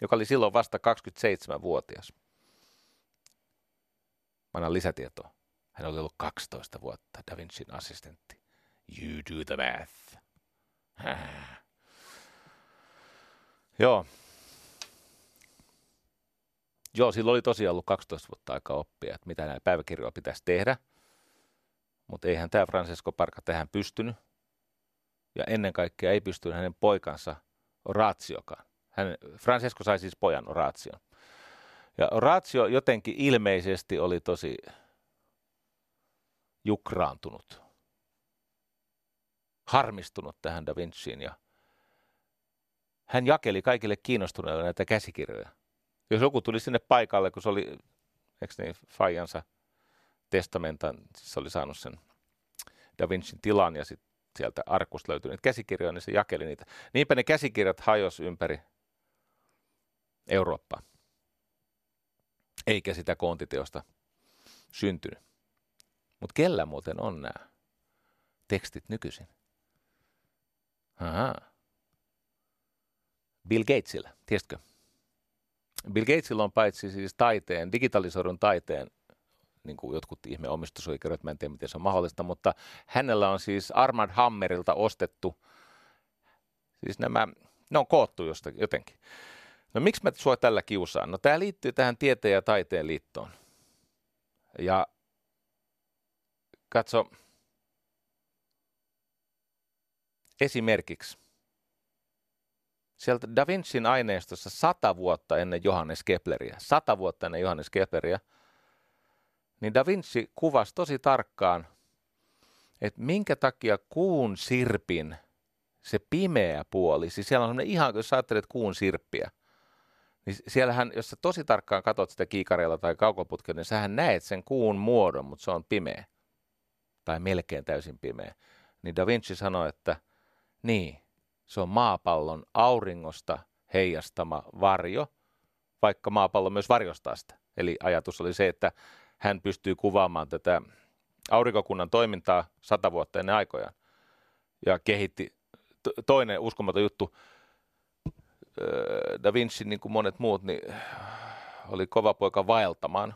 joka oli silloin vasta 27-vuotias. Mä annan lisätietoa. Hän oli ollut 12 vuotta Da Vincin assistentti. You do the math. Joo, silloin oli tosiaan ollut 12 vuotta aikaa oppia, että mitä näillä päiväkirjoilla pitäisi tehdä. Mutta eihän tämä Francesco Parca tähän pystynyt. Ja ennen kaikkea ei pystynyt hänen poikansa Oraziokaan. Francesco sai siis pojan Orazion. Ja Orazio jotenkin ilmeisesti oli tosi jukraantunut, harmistunut tähän Da Vinciin. Ja hän jakeli kaikille kiinnostuneille näitä käsikirjoja. Jos joku tuli sinne paikalle, kun se oli, eikö niin, faijansa testamentan, siis se oli saanut sen Da Vincin tilan ja sitten sieltä arkusta löytyneet käsikirjoja, niin se jakeli niitä. Niinpä ne käsikirjat hajosi ympäri Eurooppaa, eikä sitä koontiteosta syntynyt. Mutta kellä muuten on nämä tekstit nykyisin? Aha. Bill Gatesillä, tiesitkö? Bill Gatesilla on paitsi siis taiteen, digitalisoidun taiteen, niin kuin jotkut ihmeomistusoikeudet, mä en tiedä miten se on mahdollista, mutta hänellä on siis Armand Hammerilta ostettu, siis nämä, ne on koottu jostakin, jotenkin. No miksi mä sua tällä kiusaan? No tää liittyy tähän tieteen ja taiteen liittoon. Ja katso, esimerkiksi sieltä Da Vincin aineistossa 100 vuotta ennen Johannes Kepleriä, niin Da Vinci kuvasi tosi tarkkaan, että minkä takia kuun sirpin se pimeä puoli, siis siellä on semmoinen ihan, jos ajattelet kuun sirppiä, niin siellähän, jos sä tosi tarkkaan katot sitä kiikareilla tai kaukoputkella, niin sähän näet sen kuun muodon, mutta se on pimeä, tai melkein täysin pimeä. Niin Da Vinci sanoi, että niin, se on maapallon auringosta heijastama varjo, vaikka maapallo myös varjostaa sitä. Eli ajatus oli se, että hän pystyy kuvaamaan tätä aurinkokunnan toimintaa 100 vuotta ennen aikojaan. Ja kehitti toinen uskomaton juttu. Da Vinci, niin kuin monet muut, niin oli kova poika vaeltamaan.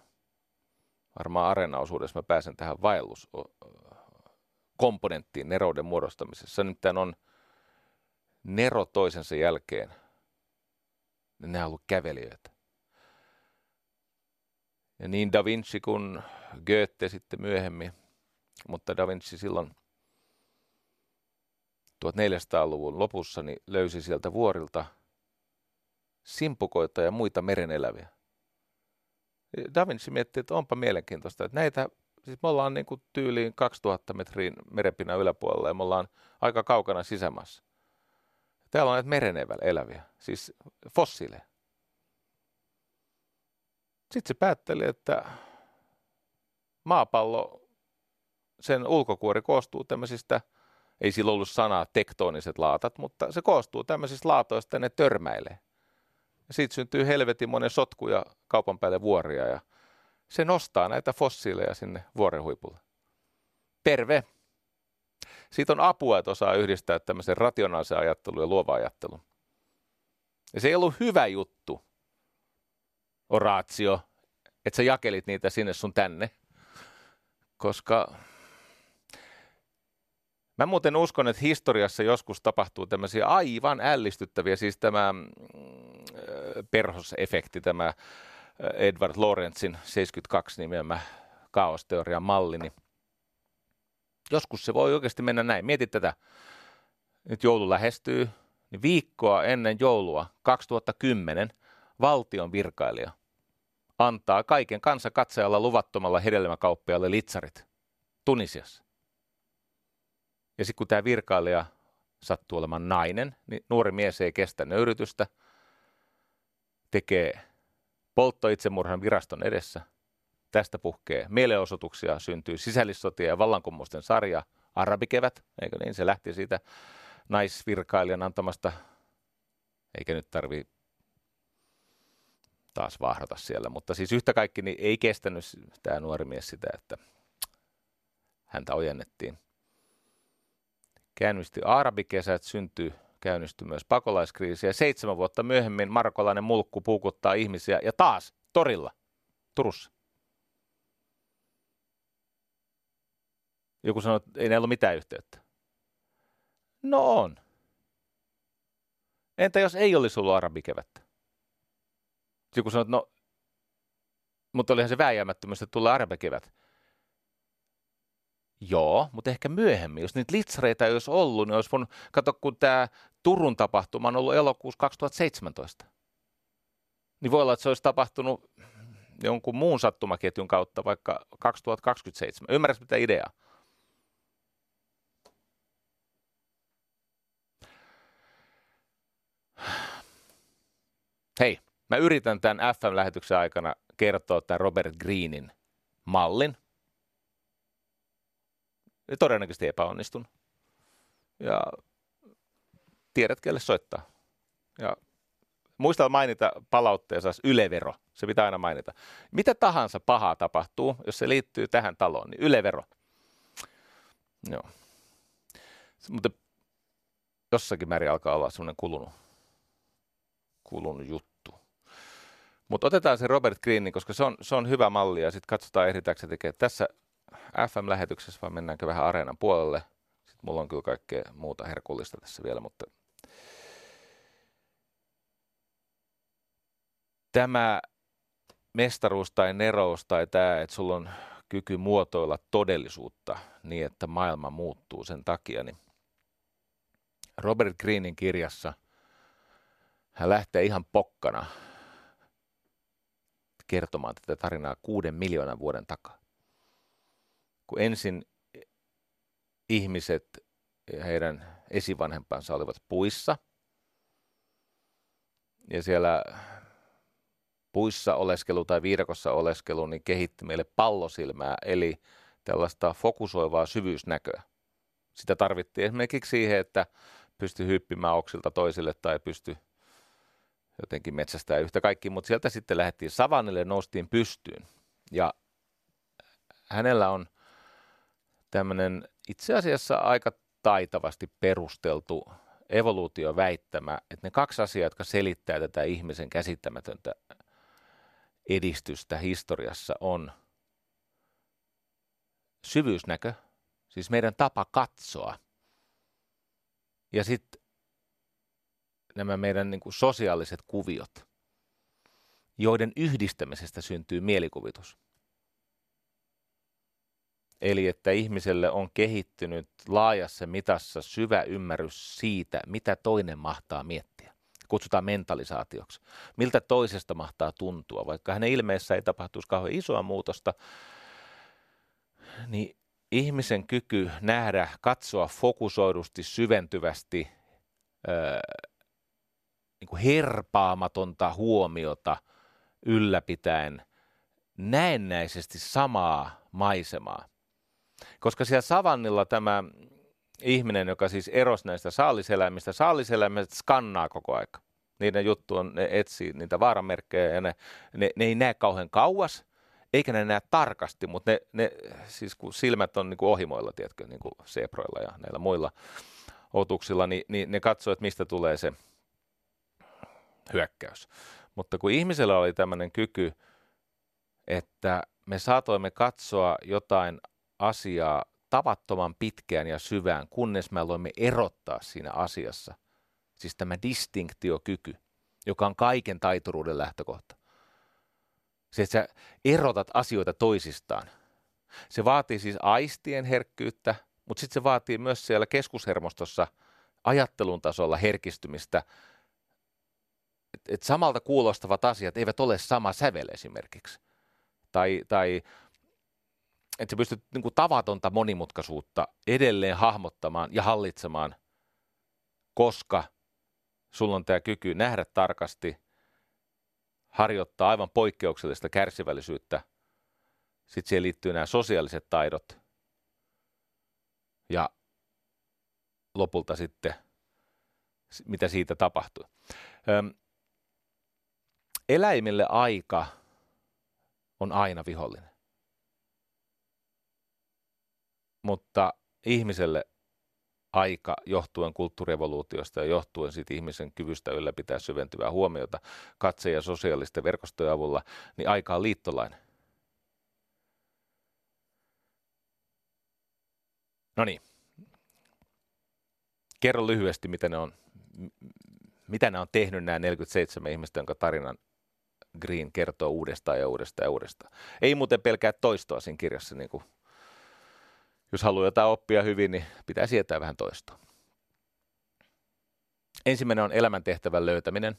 Varmaan areenaosuudessa mä pääsen tähän vaelluskomponenttiin nerouden muodostamisessa. Nyt tämän on nero toisensa jälkeen. Ne on ollut kävelijöitä. Ja niin Da Vinci kuin Goethe sitten myöhemmin, mutta Da Vinci silloin 1400-luvun lopussa niin löysi sieltä vuorilta simpukoita ja muita mereneläviä. Da Vinci miettii, että onpa mielenkiintoista, että näitä, siis me ollaan niin kuin tyyliin 2000 metriin merenpinnan yläpuolella ja me ollaan aika kaukana sisämaassa. Täällä on näitä mereneläviä, siis fossiileja. Sitten se päätteli, että maapallo, sen ulkokuori koostuu tämmöisistä, ei sillä ollut sanaa tektoniset laatat, mutta se koostuu tämmöisistä laatoista ja ne törmäilee. Siitä syntyy helvetin monen sotku ja kaupan päälle vuoria ja se nostaa näitä fossiileja sinne vuoren huipulle. Terve! Siitä on apua, että osaa yhdistää tämmöisen rationaalisen ajattelun ja luovan ajattelun. Ja se ei ollut hyvä juttu, Oraatio, että sä jakelit niitä sinne sun tänne, koska mä muuten uskon, että historiassa joskus tapahtuu tämmöisiä aivan ällistyttäviä, siis tämä perhosefekti, tämä Edward Lorenzin 72 nimeämä kaosteorian malli, niin joskus se voi oikeasti mennä näin. Mieti tätä, nyt joulu lähestyy, niin viikkoa ennen joulua 2010 valtion virkailija antaa kaiken kansakatsajalla luvattomalla hedelmäkauppialle litsarit Tunisiassa. Ja sitten kun tämä virkailija sattuu olemaan nainen, niin nuori mies ei kestä nöyrytystä, tekee polttoitsemurhan viraston edessä. Tästä puhkee mielenosoituksia, syntyy sisällissotia ja vallankumousten sarja, Arabikevät, eikö niin? Se lähti siitä naisvirkailijan antamasta, eikä nyt tarvitse taas vahdata siellä, mutta siis yhtä kaikki niin ei kestänyt tämä nuori mies sitä, että häntä ojennettiin. Käynnisti arabikesät, käynnistyi myös pakolaiskriisi ja 7 vuotta myöhemmin marokolainen mulkku puukuttaa ihmisiä ja taas torilla Turussa. Joku sanoi, että ei näillä ole mitään yhteyttä. No on. Entä jos ei olisi ollut arabikevättä? Joku sanoi, että no, mutta olihan se vääjäämättömästi, että tulee arabikevät. Joo, mutta ehkä myöhemmin. Jos niitä litsareita ei olisi ollut, niin olisi voinut, kato kun tämä Turun tapahtuma on ollut elokuussa 2017, niin voi olla, että se olisi tapahtunut jonkun muun sattumaketjun kautta vaikka 2027. Ymmärrätkö mitä ideaa? Hei. Mä yritän tämän FM-lähetyksen aikana kertoa tämän Robert Greenin mallin. Ja todennäköisesti epäonnistun. ja tiedät, kelle soittaa. Ja muista mainita palautteessa ylevero. Se pitää aina mainita. Mitä tahansa pahaa tapahtuu, jos se liittyy tähän taloon, niin ylevero. Joo. Mutta jossakin määrin alkaa olla semmoinen kulunut juttu. Mutta otetaan se Robert Greene, koska se on hyvä malli ja sitten katsotaan ehditäänkö se tekee tässä FM-lähetyksessä vai mennäänkö vähän areenan puolelle. Sitten mulla on kyllä kaikkea muuta herkullista tässä vielä, mutta tämä mestaruus tai nerous tai tämä, että sulla on kyky muotoilla todellisuutta niin, että maailma muuttuu sen takia, niin Robert Greenin kirjassa hän lähtee ihan pokkana kertomaan tätä tarinaa 6 miljoonan vuoden takaa. Kun ensin ihmiset ja heidän esivanhempansa olivat puissa ja siellä puissa oleskelu tai viidakossa oleskelu niin kehitti meille pallosilmää, eli tällaista fokusoivaa syvyysnäköä. Sitä tarvittiin esimerkiksi siihen, että pystyi hyppimään oksilta toisille tai pystyi jotenkin metsästämään yhtä kaikki, mutta sieltä sitten lähdettiin savannille ja noustiin pystyyn. Ja hänellä on tämmöinen itse asiassa aika taitavasti perusteltu evoluutioväittämä, että ne kaksi asiaa, jotka selittää tätä ihmisen käsittämätöntä edistystä historiassa on syvyysnäkö, siis meidän tapa katsoa. Ja sitten nämä meidän niin kuin sosiaaliset kuviot, joiden yhdistämisestä syntyy mielikuvitus. Eli että ihmiselle on kehittynyt laajassa mitassa syvä ymmärrys siitä, mitä toinen mahtaa miettiä. Kutsutaan mentalisaatioksi. Miltä toisesta mahtaa tuntua, vaikka hänen ilmeessä ei tapahtuisi kauhean isoa muutosta, niin ihmisen kyky nähdä, katsoa fokusoidusti, syventyvästi, niin kuin herpaamatonta huomiota ylläpitäen näennäisesti samaa maisemaa. Koska siellä savannilla tämä ihminen, joka siis erosi näistä saaliseläimistä. Saaliseläimet skannaa koko aika. Niiden juttu on, ne etsii niitä vaaranmerkkejä ja ne ei näe kauhean kauas, eikä ne näe tarkasti, mutta ne siis kun silmät on niin kuin ohimoilla, tiedätkö, niin kuin seproilla ja näillä muilla otuksilla, niin ne katsoo, että mistä tulee se hyökkäys. Mutta kun ihmisellä oli tämmöinen kyky, että me saatoimme katsoa jotain asiaa tavattoman pitkään ja syvään, kunnes me aloimme erottaa siinä asiassa. Siis tämä distinktiokyky, joka on kaiken taituruuden lähtökohta. Se, että sä erotat asioita toisistaan. Se vaatii siis aistien herkkyyttä, mutta sitten se vaatii myös siellä keskushermostossa ajattelun tasolla herkistymistä. Et samalta kuulostavat asiat eivät ole sama sävel esimerkiksi. Tai että sä pystyt niin kuin tavatonta monimutkaisuutta edelleen hahmottamaan ja hallitsemaan, koska sulla on tämä kyky nähdä tarkasti, harjoittaa aivan poikkeuksellista kärsivällisyyttä. Sitten siihen liittyy nämä sosiaaliset taidot ja lopulta sitten, mitä siitä tapahtuu. Eläimille aika on aina vihollinen. Mutta ihmiselle aika johtuen kulttuurievoluutiosta ja johtuen siitä ihmisen kyvystä ylläpitää syventyvää huomiota katse- ja sosiaalisten verkostojen avulla, niin aika on liittolainen. No niin. Kerro lyhyesti, mitä ne on tehnyt nämä 47 ihmistä, jonka tarinan Green kertoo uudestaan ja uudestaan ja uudestaan. Ei muuten pelkää toistoa siinä kirjassa niin kuin. Jos haluaa jotain oppia hyvin, niin pitää sietää vähän toistoa. Ensimmäinen on elämäntehtävän löytäminen.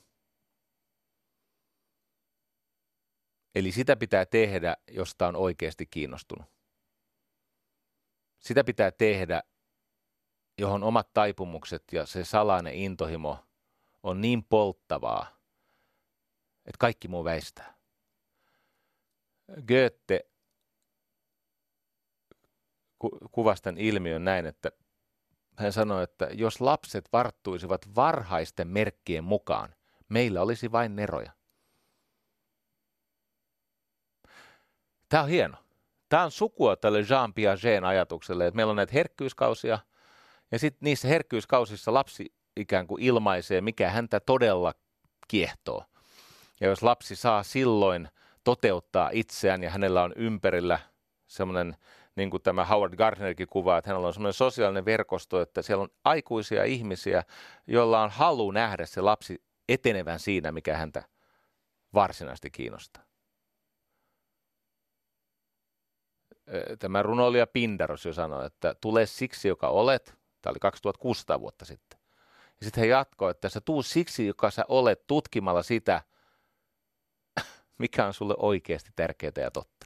Eli sitä pitää tehdä, josta on oikeasti kiinnostunut. Sitä pitää tehdä, johon omat taipumukset ja se salainen intohimo on niin polttavaa, että kaikki muu väistää. Goethe kuvastan ilmiön näin, että hän sanoi, että jos lapset varttuisivat varhaisten merkkien mukaan, meillä olisi vain neroja. Tämä on hieno. Tämä on sukua tälle Jean Piageten ajatukselle, että meillä on näitä herkkyyskausia, ja sitten niissä herkkyyskausissa lapsi ikään kuin ilmaisee, mikä häntä todella kiehtoo. Ja jos lapsi saa silloin toteuttaa itseään ja hänellä on ympärillä semmoinen, niin kuin tämä Howard Gardnerkin kuvaa, että hänellä on semmoinen sosiaalinen verkosto, että siellä on aikuisia ihmisiä, joilla on halu nähdä se lapsi etenevän siinä, mikä häntä varsinaisesti kiinnostaa. Tämä runoilija Pindaros jo sanoi, että tule siksi, joka olet. Tämä oli 2600 vuotta sitten. Ja sitten he jatkoi, että sä tuu siksi, joka sä olet, tutkimalla sitä, mikä on sulle oikeasti tärkeää ja totta.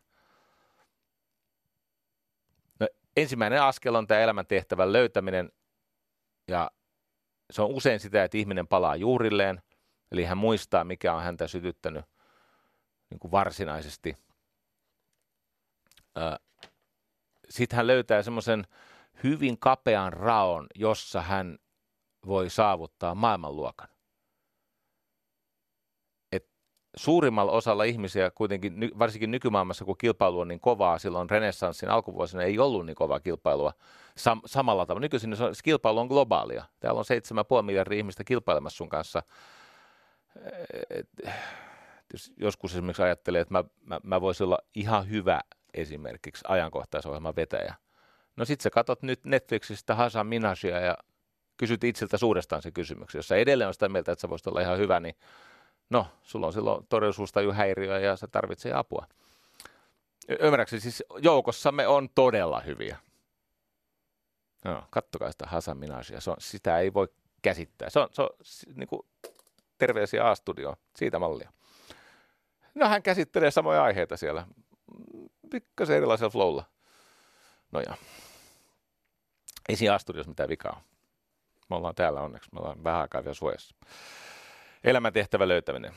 No, ensimmäinen askel on tämä elämäntehtävän löytäminen. Ja se on usein sitä, että ihminen palaa juurilleen. Eli hän muistaa, mikä on häntä sytyttänyt niin kuin varsinaisesti. Sitten hän löytää semmoisen hyvin kapean raon, jossa hän voi saavuttaa maailmanluokan. Et suurimmalla osalla ihmisiä kuitenkin, varsinkin nykymaailmassa, kun kilpailu on niin kovaa, silloin renessanssin alkuvuosina ei ollut niin kovaa kilpailua samalla tavalla. Nykyisin se kilpailu on globaalia. Täällä on 7,5 miljardia ihmistä kilpailemassa sun kanssa. Joskus esimerkiksi ajattelee, että mä voisin olla ihan hyvä esimerkiksi ajankohtaisohjelman vetäjä. No sit sä katot nyt Netflixistä Hasan Minhajia ja kysyt itseltä suudestaan se kysymyksen. Jos sä edelleen on sitä mieltä, että sä voisit olla ihan hyvä, niin no, sulla on silloin todellisuustajuhäiriö ja sä tarvitsee apua. Ymmärräkseni siis joukossamme on todella hyviä. No, kattokaa sitä Hasan Minhajia. Sitä ei voi käsittää. Se on niin kuin terveisiä A-studioon. Siitä mallia. No, hän käsittelee samoja aiheita siellä. Pikkasen erilaisella flowlla. No ja. Ei siinä A-studiossa mitään vikaa ole. Me ollaan täällä onneksi. Me ollaan vähän aikaa vielä suojassa. Elämäntehtävä löytäminen.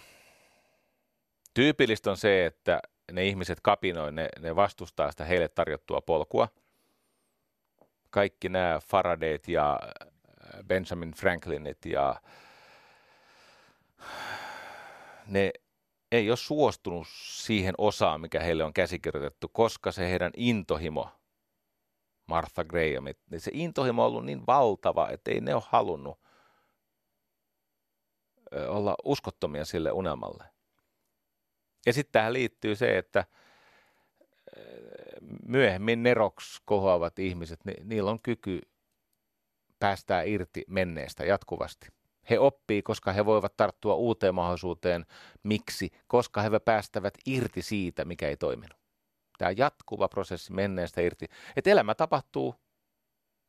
Tyypillistä on se, että ne ihmiset kapinoi, ne vastustaa sitä heille tarjottua polkua. Kaikki nämä Faradayt ja Benjamin Franklinit ja ne ei ole suostunut siihen osaan, mikä heille on käsikirjoitettu, koska se heidän intohimo, Martha Graham, niin se intohimo on ollut niin valtava, että ei ne ole halunnut olla uskottomia sille unelmalle. Ja sitten tähän liittyy se, että myöhemmin neroksi kohoavat ihmiset, niillä on kyky päästää irti menneestä jatkuvasti. He oppii, koska he voivat tarttua uuteen mahdollisuuteen. Miksi? Koska he päästävät irti siitä, mikä ei toiminut. Tämä jatkuva prosessi menneestä irti. Että elämä tapahtuu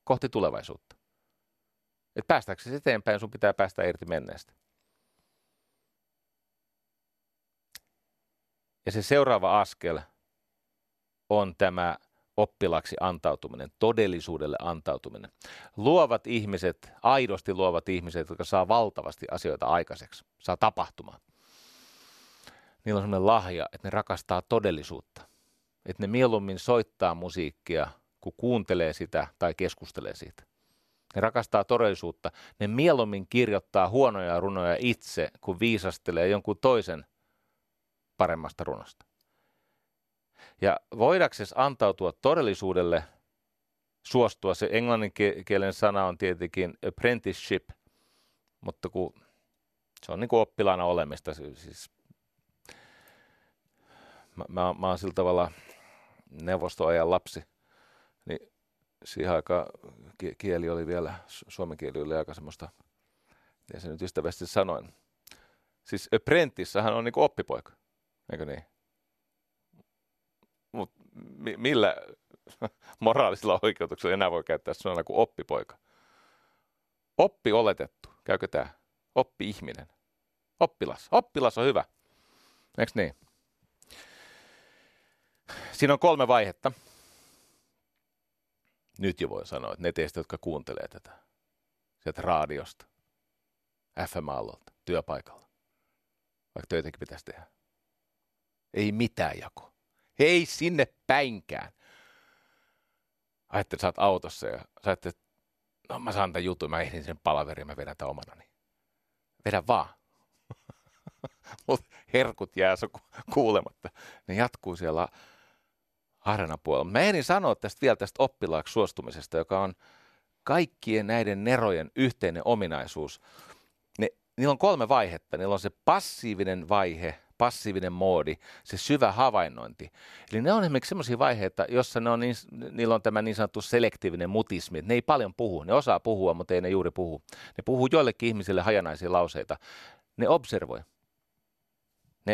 kohti tulevaisuutta. Että päästäksesi eteenpäin, sun pitää päästä irti menneestä. Ja se seuraava askel on tämä oppilaksi antautuminen, todellisuudelle antautuminen. Luovat ihmiset, aidosti luovat ihmiset, jotka saa valtavasti asioita aikaiseksi, saa tapahtumaan. Niillä on sellainen lahja, että ne rakastaa todellisuutta. Että ne mieluummin soittaa musiikkia, kun kuuntelee sitä tai keskustelee siitä. Ne rakastaa todellisuutta. Ne mieluummin kirjoittaa huonoja runoja itse, kun viisastelee jonkun toisen paremmasta runosta. Ja voidaksesi antautua todellisuudelle, suostua, se englannin kielen sana on tietenkin apprenticeship, mutta kun se on niin kuin oppilaana olemista. Siis mä oon sillä tavalla neuvostoajan lapsi, niin siihen aikaan kieli oli vielä, suomen kieli oli aika semmoista, ja se nyt ystävästi sanoin. Siis apprenticehän on niin kuin oppipoika, eikö niin? Mutta millä moraalisella oikeutuksella enää voi käyttää sanaa kuin oppipoika? Oppi oletettu. Käykö tämä? Oppi ihminen. Oppilas. Oppilas on hyvä. Eikö niin? Siinä on 3 vaihetta. Nyt jo voi sanoa, että ne teistä, jotka kuuntelee tätä. Sieltä radiosta, FM-aallolta, työpaikalla. Vaikka töitäkin pitäisi tehdä. Ei mitään jakoa. Ei sinne päinkään. Ajattelin, sä oot autossa ja sä ajattelet, no mä saan tämän jutun, mä ehdin sen palaveriin, mä vedän tämän omanani. Vedän vaan. Mut herkut jää kuulematta. Ne jatkuu siellä areenan puolella. Mä ehdin sanoa tästä vielä tästä oppilaaksi suostumisesta, joka on kaikkien näiden nerojen yhteinen ominaisuus. Niillä on 3 vaihetta. Niillä on se passiivinen vaihe, passiivinen moodi, se syvä havainnointi. Eli ne on esimerkiksi sellaisia vaiheita, jossa niillä on tämä niin sanottu selektiivinen mutismi. Ne ei paljon puhu. Ne osaa puhua, mutta ei ne juuri puhu. Ne puhuu joillekin ihmisille hajanaisia lauseita. Ne observoi.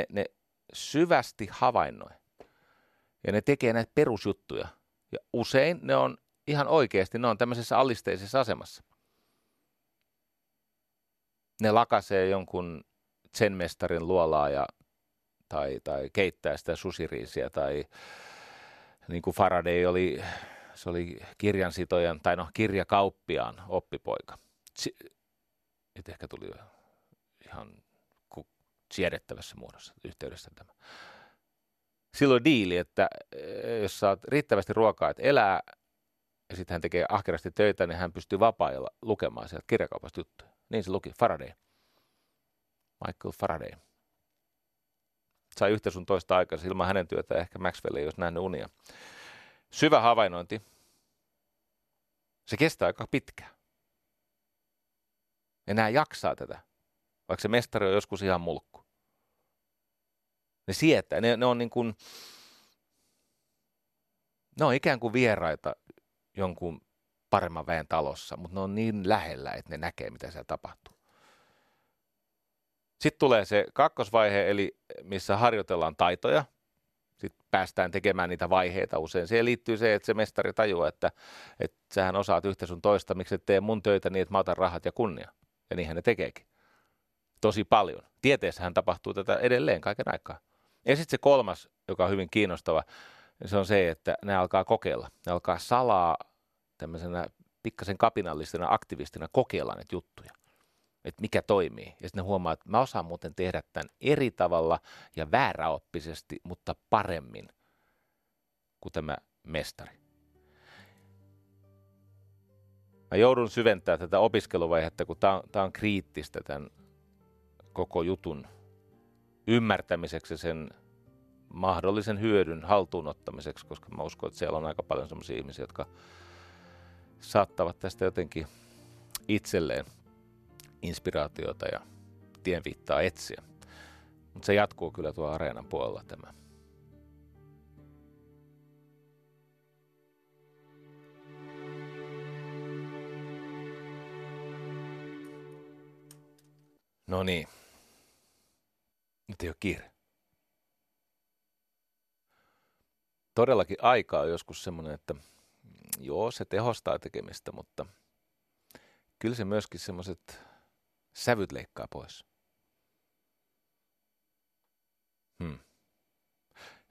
Ne syvästi havainnoi. Ja ne tekee näitä perusjuttuja. Ja usein ne on ihan oikeasti, ne on tämmöisessä alisteisessa asemassa. Ne lakasee jonkun zen-mestarin luolaa ja, tai keittää sitä susiriisiä tai niin kuin Faraday oli, se oli kirjansitojan tai kirjakauppiaan oppipoika. Nyt ehkä tuli ihan siedettävässä muodossa yhteydessä tämä. Silloin diili, että jos saat riittävästi ruokaa, että elää ja sitten hän tekee ahkerasti töitä, niin hän pystyy vapaa-ajalla lukemaan sieltä kirjakaupasta juttuja. Niin se luki, Faraday. Michael Faraday. Sai yhtä sun toista aikansa ilman hänen työtä, ehkä Maxwell ei olisi nähnyt unia. Syvä havainnointi. Se kestää aika pitkään. Ja nämä jaksaa tätä, vaikka se mestari on joskus ihan mulkku. Ne sietää, ne on niin kuin, ne on ikään kuin vieraita jonkun paremman väen talossa, mutta ne on niin lähellä, että ne näkee, mitä siellä tapahtuu. Sitten tulee se kakkosvaihe, eli missä harjoitellaan taitoja. Sitten päästään tekemään niitä vaiheita usein. Siihen liittyy se, että se mestari tajuaa, että sähän osaat yhtä sun toista, miksi et tee mun töitä niin, että mä otan rahat ja kunnia. Ja niinhän ne tekeekin. Tosi paljon. Tieteessähän tapahtuu tätä edelleen kaiken aikaa. Ja sitten se kolmas, joka on hyvin kiinnostava, se on se, että ne alkaa kokeilla. Ne alkaa salaa tämmöisenä pikkasen kapinallisena aktivistina kokeillaan näitä juttuja, että mikä toimii. Ja sitten ne huomaa, että mä osaan muuten tehdä tämän eri tavalla ja vääräoppisesti, mutta paremmin kuin tämä mestari. Mä joudun syventämään tätä opiskeluvaihetta, kun tää on kriittistä tämän koko jutun ymmärtämiseksi ja sen mahdollisen hyödyn haltuunottamiseksi, koska mä uskon, että siellä on aika paljon sellaisia ihmisiä, jotka saattavat tästä jotenkin itselleen inspiraatiota ja tienviittaa etsiä. Mutta se jatkuu kyllä tuo areenan puolella tämä. No niin. Nyt ei ole kiire. Todellakin aika on joskus semmoinen, että joo, se tehostaa tekemistä, mutta kyllä se myöskin semmoiset sävyt leikkaa pois.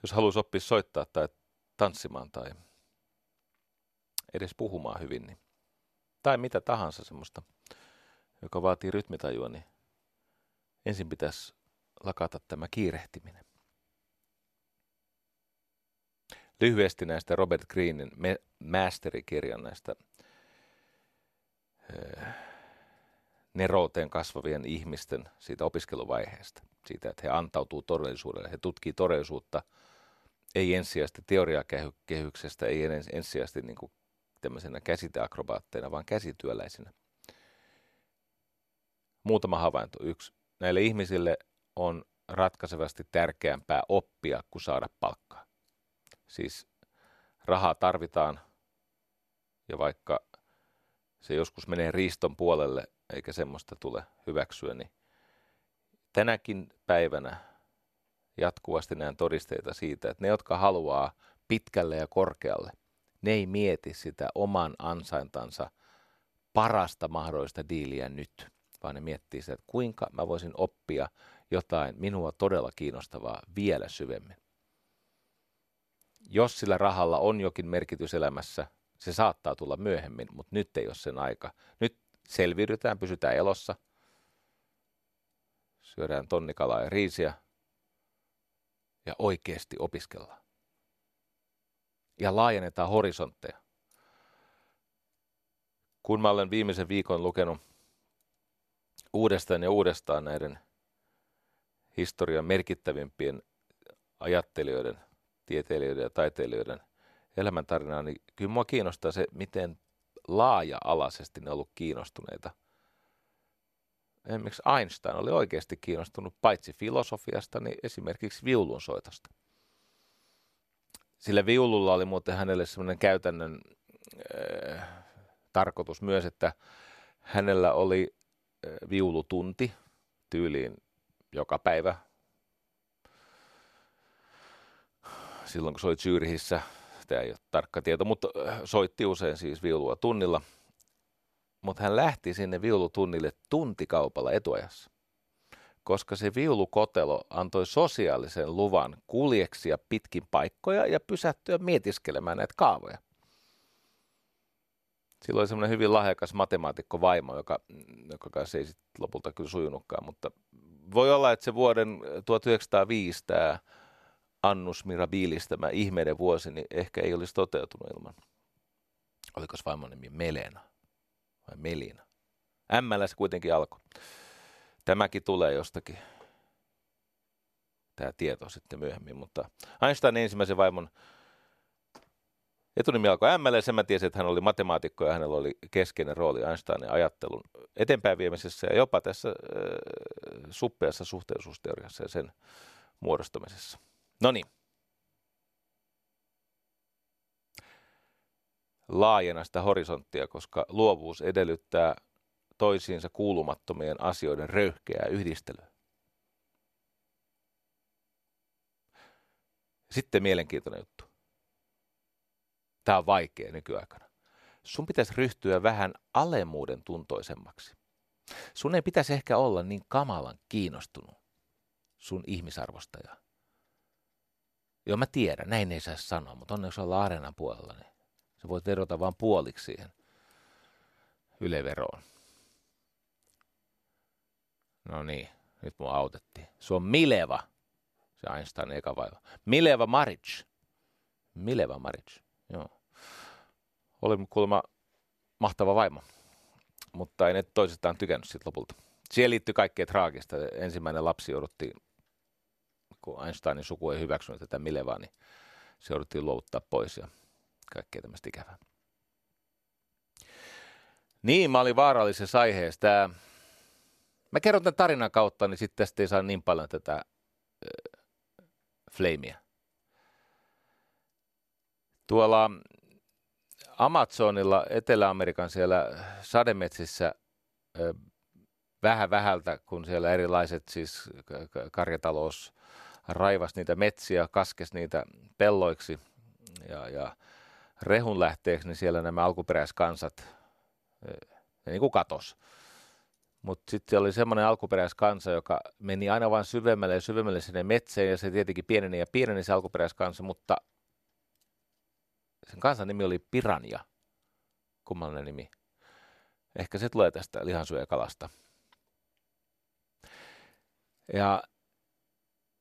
Jos haluaisi oppia soittaa tai tanssimaan tai edes puhumaan hyvin, niin, tai mitä tahansa semmoista, joka vaatii rytmitajua, niin ensin pitäisi lakata tämä kiirehtiminen. Lyhyesti näistä Robert Greenin masterikirjan näistä nerouteen kasvavien ihmisten siitä opiskeluvaiheesta. Siitä, että he antautuu todellisuudelle, he tutkii todellisuutta, ei ensisijaisesti teoriakehyksestä, ei ensisijaisesti niin kuin tämmöisenä käsiteakrobaatteina, vaan käsityöläisinä. Muutama havainto. 1. Näille ihmisille on ratkaisevasti tärkeämpää oppia kuin saada palkkaa. Siis rahaa tarvitaan ja vaikka se joskus menee riiston puolelle eikä semmoista tule hyväksyä, niin tänäkin päivänä jatkuvasti näen todisteita siitä, että ne, jotka haluaa pitkälle ja korkealle, ne ei mieti sitä oman ansaintansa parasta mahdollista diiliä nyt, vaan ne miettii sitä, että kuinka mä voisin oppia jotain minua todella kiinnostavaa vielä syvemmin. Jos sillä rahalla on jokin merkitys elämässä, se saattaa tulla myöhemmin, mutta nyt ei ole sen aika. Nyt selviydytään, pysytään elossa, syödään tonnikalaa ja riisiä ja oikeasti opiskellaan. Ja laajennetaan horisontteja. Kun mä olen viimeisen viikon lukenut uudestaan ja uudestaan näiden historian merkittävimpien ajattelijoiden, tieteilijöiden ja taiteilijoiden elämäntarinaa, niin kyllä mua kiinnostaa se, miten laaja-alaisesti ne on ollut kiinnostuneita. Esimerkiksi Einstein oli oikeasti kiinnostunut paitsi filosofiasta, niin esimerkiksi viulunsoitosta. Sillä viululla oli muuten hänelle sellainen käytännön tarkoitus myös, että hänellä oli viulutunti tyyliin joka päivä. Silloin kun se oli Zyrihissä, tämä ei ole tarkka tieto, mutta soitti usein siis viulua tunnilla. Mutta hän lähti sinne viulutunnille tuntikaupalla etuajassa, koska se viulukotelo antoi sosiaalisen luvan kuljeksia pitkin paikkoja ja pysähtyä mietiskelemään näitä kaavoja. Silloin oli semmoinen hyvin lahjakas matemaatikko vaimo, joka kanssa ei sit lopulta kyllä sujunutkaan, mutta voi olla, että se vuoden 1905 tämä annus mirabilis, tämä ihmeiden vuosi, niin ehkä ei olisi toteutunut ilman. Oliko se vaimon nimi Melena? Melina. M:llä se kuitenkin alkoi. Tämäkin tulee jostakin, tämä tieto sitten myöhemmin, mutta Einsteinin ensimmäisen vaimon etunimi alkoi M:llä ja sen mä tiesin, että hän oli matemaatikko ja hänellä oli keskeinen rooli Einsteinin ajattelun eteenpäin viemisessä ja jopa tässä suppeassa suhteellisuusteoriassa ja sen muodostamisessa. Noniin. Laajena sitä horisonttia, koska luovuus edellyttää toisiinsa kuulumattomien asioiden röyhkeää yhdistelyä. Sitten mielenkiintoinen juttu. Tämä on vaikea nykyaikana. Sun pitäisi ryhtyä vähän alemmuuden tuntoisemmaksi. Sun ei pitäisi ehkä olla niin kamalan kiinnostunut sun ihmisarvostajaa. Joo, mä tiedän, näin ei saa sanoa, mutta onneksi ollaan areenan puolella, niin sä voit verota vaan puoliksi siihen yleveroon. No niin, nyt mua autettiin. Se on Mileva, se Einsteinin eka vaiva. Mileva Marić. Mileva Marić, joo. Oli kuulemma mahtava vaimo, mutta ei ne toisestaan tykännyt siitä lopulta. Siihen liittyy kaikkea traagista. Ensimmäinen lapsi jouduttiin, kun Einsteinin suku ei hyväksynyt tätä Milevaa, niin se jouduttiin luovuttaa pois ja kaikkea tämmöistä ikävää. Niin, mä olin vaarallisessa aiheessa. Mä kerron tämän tarinan kautta, niin sitten tästä ei saa niin paljon tätä flameia. Tuolla Amazonilla, Etelä-Amerikan siellä sademetsissä vähän vähältä, kun siellä erilaiset siis karjatalous raivasi niitä metsiä, kaskesi niitä pelloiksi ja rehun lähteeksi, niin siellä nämä alkuperäiskansat, ne niin kuin katos. Mutta sitten oli semmoinen alkuperäiskansa, joka meni aina vaan syvemmälle ja syvemmälle sinne metsään, ja se tietenkin pieneni ja pieneni se alkuperäiskansa, mutta sen kansan nimi oli Piranja, kummallinen nimi. Ehkä se tulee tästä lihansyöjäkalasta. Ja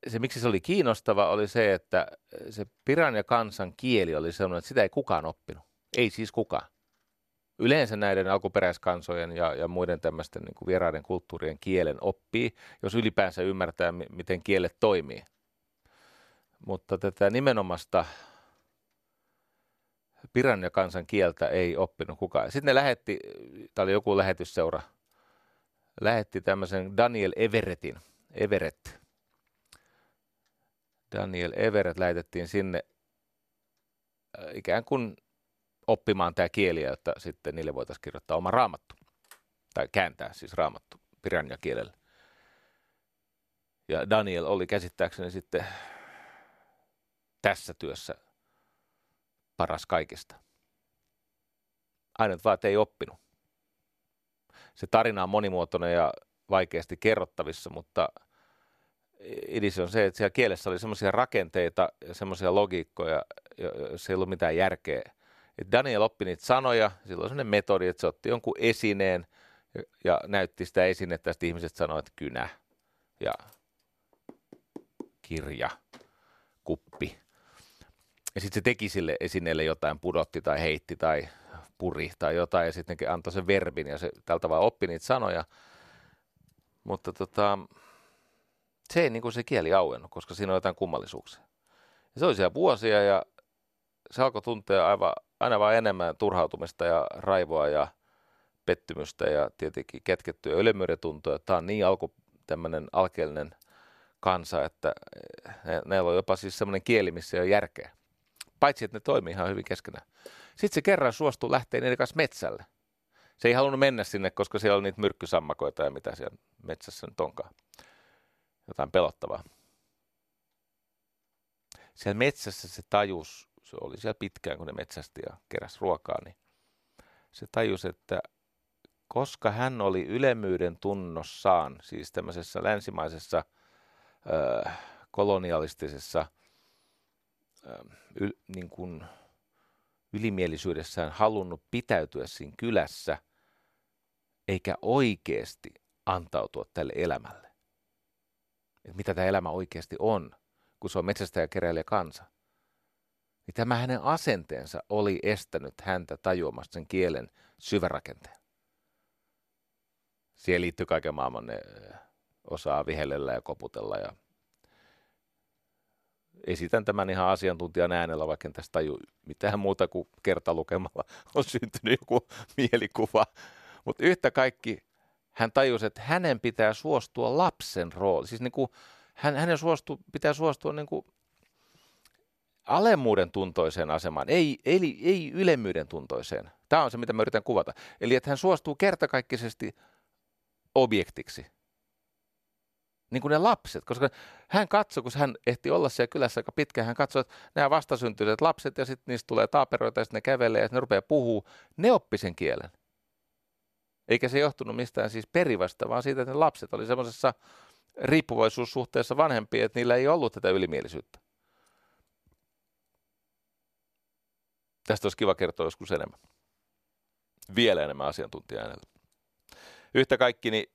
se, miksi se oli kiinnostava, oli se, että se piranjakansan kieli oli sellainen, että sitä ei kukaan oppinut. Ei siis kukaan. Yleensä näiden alkuperäiskansojen ja muiden tämmöisten niin kuin vieraiden kulttuurien kielen oppii, jos ylipäänsä ymmärtää, miten kielet toimii. Mutta tätä nimenomaista piranjakansan kieltä ei oppinut kukaan. Sitten ne lähetti, tämä oli joku lähetysseura, lähetti tämmöisen Daniel Everett lähetettiin sinne ikään kuin oppimaan tämä kieli, jotta sitten niille voitaisiin kirjoittaa oma raamattu. Tai kääntää siis raamattu piranjakielelle. Ja Daniel oli käsittääkseni sitten tässä työssä paras kaikista. Ainut vaan, että ei oppinut. Se tarina on monimuotoinen ja vaikeasti kerrottavissa, mutta idis on se, että siellä kielessä oli semmoisia rakenteita ja semmoisia logiikkoja, joissa ei ollut mitään järkeä. Et Daniel oppi niitä sanoja, sillä oli semmoinen metodi, että se otti jonkun esineen ja näytti sitä esinettä, että ihmiset sanoivat, että kynä ja kirja, kuppi. Ja sitten se teki sille esineelle jotain, pudotti tai heitti tai naapuri tai jotain, ja sitten nekin antoi sen verbin, ja se tällä tavalla oppi niitä sanoja. Mutta se ei niin kuin se kieli auennut, koska siinä on jotain kummallisuuksia. Ja se oli siellä vuosia, ja se alkoi tuntea aina vaan enemmän turhautumista ja raivoa ja pettymystä, ja tietenkin kätkettyä ölemyyden tuntoa. Tämä on niin tämmöinen alkeellinen kansa, että näillä on jopa siis semmoinen kieli, missä ei ole järkeä. Paitsi, että ne toimii ihan hyvin keskenään. Sitten se kerran suostui lähteä niiden kanssa metsälle. Se ei halunnut mennä sinne, koska siellä oli niitä myrkkysammakoita ja mitä siellä metsässä nyt onkaan. Jotain pelottavaa. Siellä metsässä se tajus, se oli siellä pitkään, kun ne metsästi ja keräsi ruokaa, niin se tajus, että koska hän oli ylemmyyden tunnossaan, siis tämmöisessä länsimaisessa kolonialistisessa niin kuin ylimielisyydessään halunnut pitäytyä siinä kylässä, eikä oikeasti antautua tälle elämälle. Et mitä tämä elämä oikeasti on, kun se on metsästäjä, keräilijä kansa. Niin tämä hänen asenteensa oli estänyt häntä tajuamasta sen kielen syvärakenteen. Siihen liittyy kaiken maailman, ne osaa vihellellä ja koputella. Ja esitän tämän ihan asiantuntijan äänellä, vaikka en tästä taju mitään muuta kuin kertalukemalla on syntynyt joku mielikuva. Mutta yhtä kaikki hän tajusi, että hänen pitää suostua lapsen rooli. Siis niin kuin pitää suostua niin kuin alemmuuden tuntoiseen asemaan, ei ylemmyyden tuntoiseen. Tämä on se, mitä mä yritän kuvata. Eli että hän suostuu kertakaikkisesti objektiksi. Niin kuin ne lapset, koska hän katsoi, kun hän ehti olla siellä kylässä aika pitkään, hän katsoi, että nämä vastasyntyiset lapset, ja sitten niistä tulee taaperoita, ja sitten ne kävelee, ja sitten ne rupeaa puhua. Ne oppi sen kielen. Eikä se johtunut mistään siis perivästä, vaan siitä, että ne lapset oli semmoisessa riippuvaisuussuhteessa vanhempia, että niillä ei ollut tätä ylimielisyyttä. Tästä olisi kiva kertoa joskus enemmän. Vielä enemmän asiantuntija-äänellä. Yhtä kaikki, niin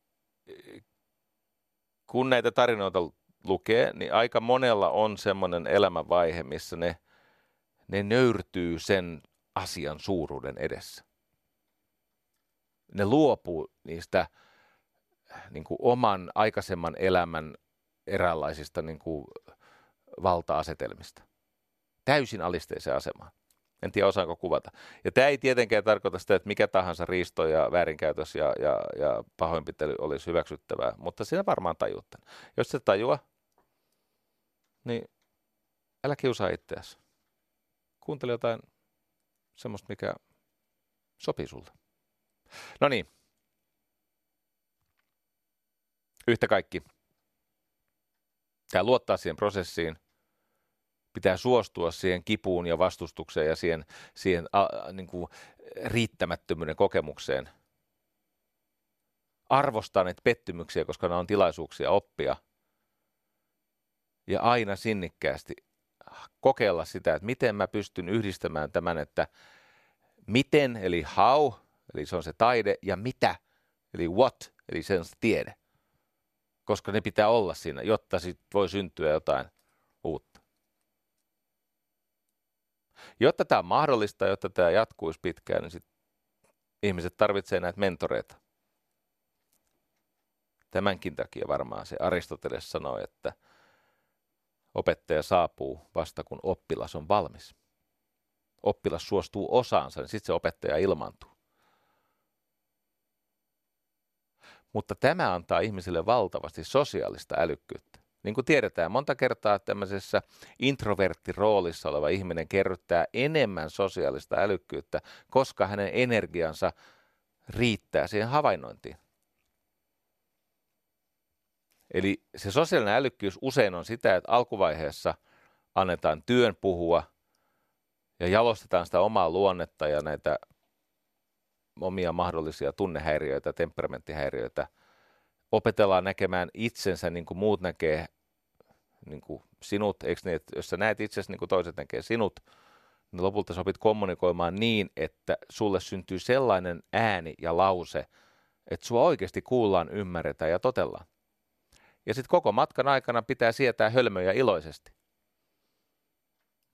kun näitä tarinoita lukee, niin aika monella on semmoinen elämänvaihe, missä ne nöyrtyy sen asian suuruuden edessä. Ne luopuu niistä niin kuin oman aikaisemman elämän eräänlaisista niin kuin valta-asetelmista. Täysin alisteiseen asemaan. En tiedä, osaanko kuvata. Ja tämä ei tietenkään tarkoita sitä, että mikä tahansa riisto ja väärinkäytös ja pahoinpitely olisi hyväksyttävää, mutta sinä varmaan tajuat tämän. Jos se tajua, niin älä kiusaa itseäsi. Kuuntele jotain semmoista, mikä sopii sulle. No niin. Yhtä kaikki. Tämä luottaa siihen prosessiin. Pitää suostua siihen kipuun ja vastustukseen ja siihen riittämättömyyden kokemukseen. Arvostaa niitä pettymyksiä, koska ne on tilaisuuksia oppia. Ja aina sinnikkäästi kokeilla sitä, että miten mä pystyn yhdistämään tämän, että miten, eli how, eli se on se taide, ja mitä, eli what, eli se on se tiede. Koska ne pitää olla siinä, jotta sit voi syntyä jotain uutta. Jotta tämä on mahdollista, jotta tämä jatkuisi pitkään, niin sit ihmiset tarvitsevat näitä mentoreita. Tämänkin takia varmaan se Aristoteles sanoi, että opettaja saapuu vasta kun oppilas on valmis. Oppilas suostuu osaansa, niin sitten se opettaja ilmaantuu. Mutta tämä antaa ihmisille valtavasti sosiaalista älykkyyttä. Niin kuin tiedetään, monta kertaa tämmöisessä introverttiroolissa oleva ihminen kerryttää enemmän sosiaalista älykkyyttä, koska hänen energiansa riittää siihen havainnointiin. Eli se sosiaalinen älykkyys usein on sitä, että alkuvaiheessa annetaan työn puhua ja jalostetaan sitä omaa luonnetta ja näitä omia mahdollisia tunnehäiriöitä, temperamenttihäiriöitä. Opetellaan näkemään itsensä niin kuin muut näkee niin kuin sinut, eikö niin, että jos sä näet itsesi niin kuin toiset näkee sinut, niin lopulta sä opit kommunikoimaan niin, että sulle syntyy sellainen ääni ja lause, että sua oikeasti kuullaan, ymmärretään ja totellaan. Ja sitten koko matkan aikana pitää sietää hölmöjä iloisesti.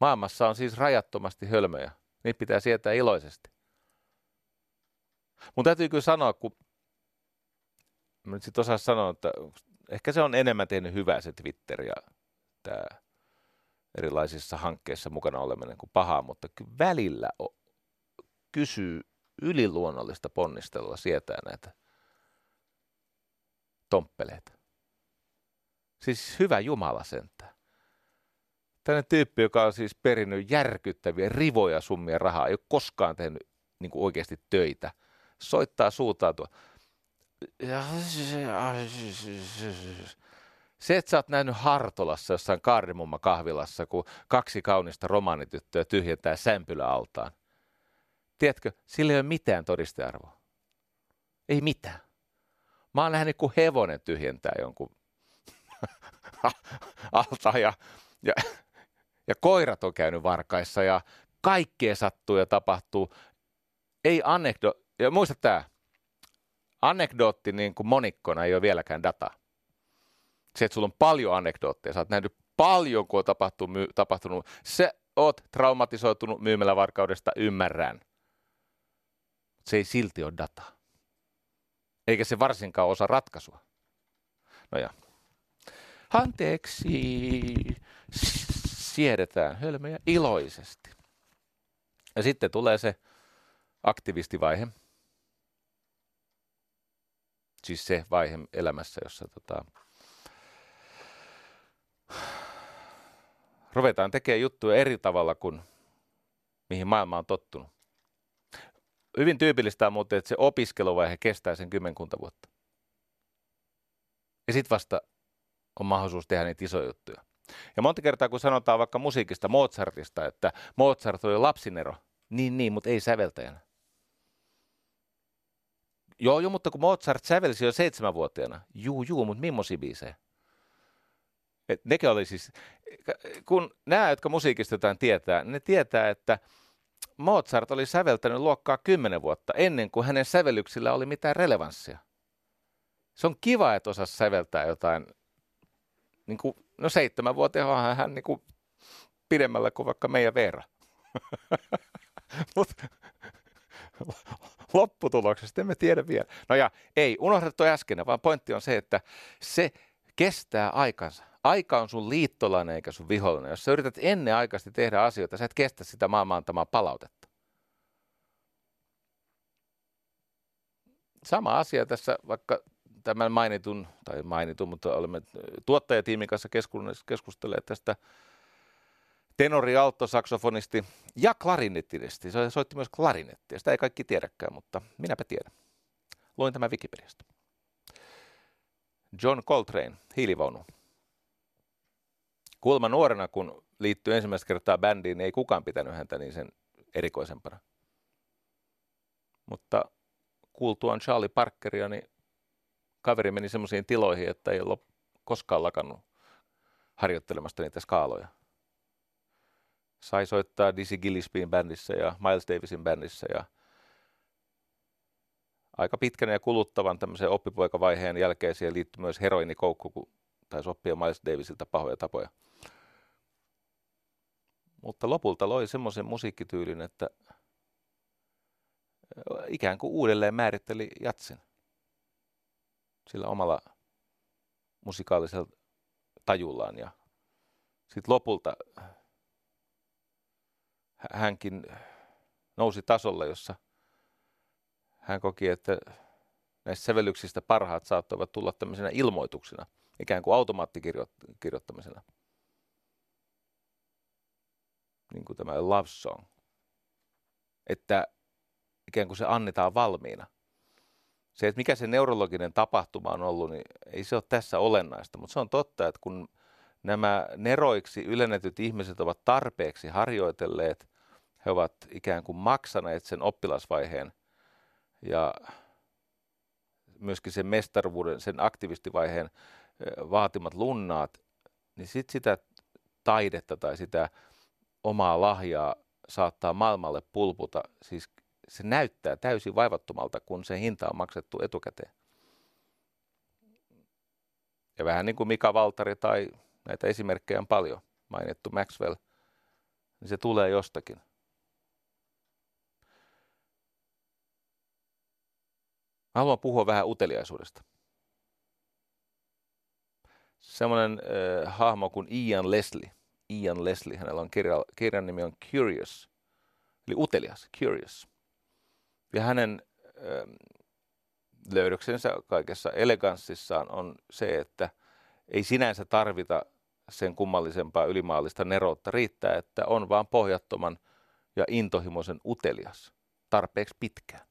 Maailmassa on siis rajattomasti hölmöjä, niitä pitää sietää iloisesti. Mun täytyy kyllä sanoa, kun mä nyt sitten osaan sanoa, että ehkä se on enemmän tehnyt hyvää se Twitter ja tämä erilaisissa hankkeissa mukana oleminen kuin pahaa, mutta kyllä välillä kysyy yliluonnollista ponnistella sietää näitä tomppeleita. Siis hyvä Jumala sentään. Tällainen tyyppi, joka on siis perinnyt järkyttäviä rivoja summia rahaa, ei ole koskaan tehnyt niin kuin oikeasti töitä, soittaa suutaan tuo. Se, että sä oot nähnyt Hartolassa jossain kahvilassa, kun kaksi kaunista romaanityttöä tyhjentää sämpyläaltaan. Tiedätkö, sillä ei ole mitään todistearvoa. Ei mitään. Mä oon nähnyt, kun hevonen tyhjentää jonkun altaan ja koirat on käynyt varkaissa ja kaikkea sattuu ja tapahtuu. Ei ja muista tämä. Anekdootti niin kuin monikkona ei ole vieläkään dataa. Se, että sulla on paljon anekdootteja, sä oot nähnyt paljon, kun on tapahtunut. Sä oot traumatisoitunut myymälävarkaudesta, ymmärrän. Se ei silti ole dataa. Eikä se varsinkaan osa ratkaisua. No ja. Anteeksi. Siedetään hölmöjä iloisesti. Ja sitten tulee se aktivistivaihe. Siis se vaihe elämässä, jossa ruvetaan tekemään juttuja eri tavalla kuin mihin maailma on tottunut. Hyvin tyypillistä on muuten, että se opiskeluvaihe kestää sen kymmenkunta vuotta. Ja sitten vasta on mahdollisuus tehdä niitä isoja juttuja. Ja monta kertaa, kun sanotaan vaikka musiikista, Mozartista, että Mozart oli lapsinero, niin, mutta ei säveltäjänä. Joo, mutta kun Mozart sävelsi jo 7-vuotiaana. Juu, mutta millaisia biisejä? Et nekin oli siis, kun nämä, jotka musiikista jotain tietää, ne tietää, että Mozart oli säveltänyt luokkaa 10 vuotta ennen kuin hänen sävellyksillä oli mitään relevanssia. Se on kiva, että osaa säveltää jotain, niin kuin, no 7-vuotiaana hän niin kuin pidemmällä kuin vaikka meidän Veera. Mutta lopputuloksesta emme tiedä vielä. No ja ei, unohda toi äsken, vaan pointti on se, että se kestää aikansa. Aika on sun liittolainen eikä sun vihollinen. Jos sä yrität ennenaikaisesti tehdä asioita, sä et kestä sitä maailman antamaa palautetta. Sama asia tässä vaikka tämän mainitun, mutta olemme tuottajatiimin kanssa keskustelleet tästä tenori, altosaksofonisti ja klarinettiristi. Se soitti myös klarinettia. Sitä ei kaikki tiedäkään, mutta minäpä tiedän. Luin tämän Wikipediasta. John Coltrane, Hiilivaunu. Kuulemma nuorena, kun liittyi ensimmäistä kertaa bändiin, ei kukaan pitänyt häntä niin sen erikoisempana. Mutta kuultuaan Charlie Parkeria, niin kaveri meni semmoisiin tiloihin, että ei ole koskaan lakannut harjoittelemasta niitä skaaloja. Sai soittaa Dizzy Gillespien bändissä ja Miles Davisin bändissä. Ja aika pitkän ja kuluttavan tämmöisen oppipoikavaiheen jälkeen siihen liittyi myös heroinikoukku, kun taisi oppia Miles Davisilta pahoja tapoja. Mutta lopulta loi semmoisen musiikkityylin, että ikään kuin uudelleen määritteli jatsin sillä omalla musikaalisella tajullaan. Ja sitten lopulta hänkin nousi tasolle, jossa hän koki, että näistä sävellyksistä parhaat saattoivat tulla tämmöisenä ilmoituksina, ikään kuin automaattikirjoittamisena. Niin kuin tämä love song. Että ikään kuin se annetaan valmiina. Se, että mikä se neurologinen tapahtuma on ollut, niin ei se ole tässä olennaista, mutta se on totta, että kun nämä neroiksi ylennetyt ihmiset ovat tarpeeksi harjoitelleet, he ovat ikään kuin maksaneet sen oppilasvaiheen ja myöskin sen mestaruuden, sen aktivistivaiheen vaatimat lunnaat, niin sitten sitä taidetta tai sitä omaa lahjaa saattaa maailmalle pulputa. Siis se näyttää täysin vaivattomalta, kun se hinta on maksettu etukäteen. Ja vähän niin kuin Mika Valtari tai näitä esimerkkejä on paljon, mainittu Maxwell, niin se tulee jostakin. Mä haluan puhua vähän uteliaisuudesta. Semmoinen hahmo kuin Ian Leslie, hänellä on kirjan nimi on Curious, eli utelias, Curious. Ja hänen löydöksensä kaikessa eleganssissaan on se, että ei sinänsä tarvita sen kummallisempaa ylimaallista neroutta. Riittää, että on vaan pohjattoman ja intohimoisen utelias tarpeeksi pitkään.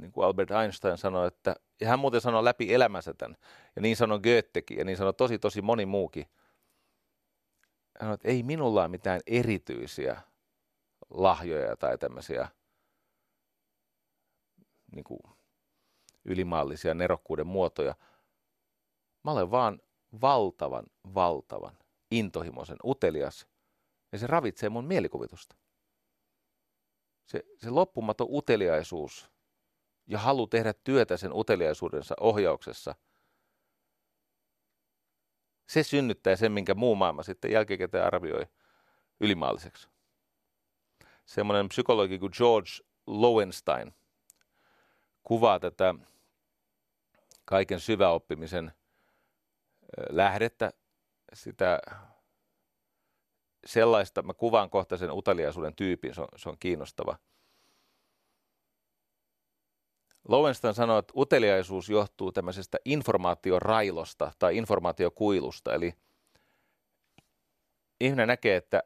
Niin kuin Albert Einstein sanoi, että ja hän muuten sanoi läpi elämänsä tämän, ja niin sanoi Goethekin, ja niin sanoi tosi moni muukin. Hän sanoi, että ei minulla ole mitään erityisiä lahjoja tai tämmöisiä niin kuin ylimaallisia nerokkuuden muotoja. Mä olen vaan valtavan intohimoisen utelias, ja se ravitsee mun mielikuvitusta. Se loppumaton uteliaisuus ja halu tehdä työtä sen uteliaisuudensa ohjauksessa, se synnyttää sen, minkä muu maailma sitten jälkikäteen arvioi ylimaalliseksi. Semmoinen psykologi kuin George Lowenstein kuvaa tätä kaiken syväoppimisen lähdettä, sitä sellaista, mä kuvaan kohta sen uteliaisuuden tyypin, se on kiinnostava. Lowenstein sanoi, että uteliaisuus johtuu tämmöisestä informaatiorailosta tai informaatiokuilusta, eli ihminen näkee, että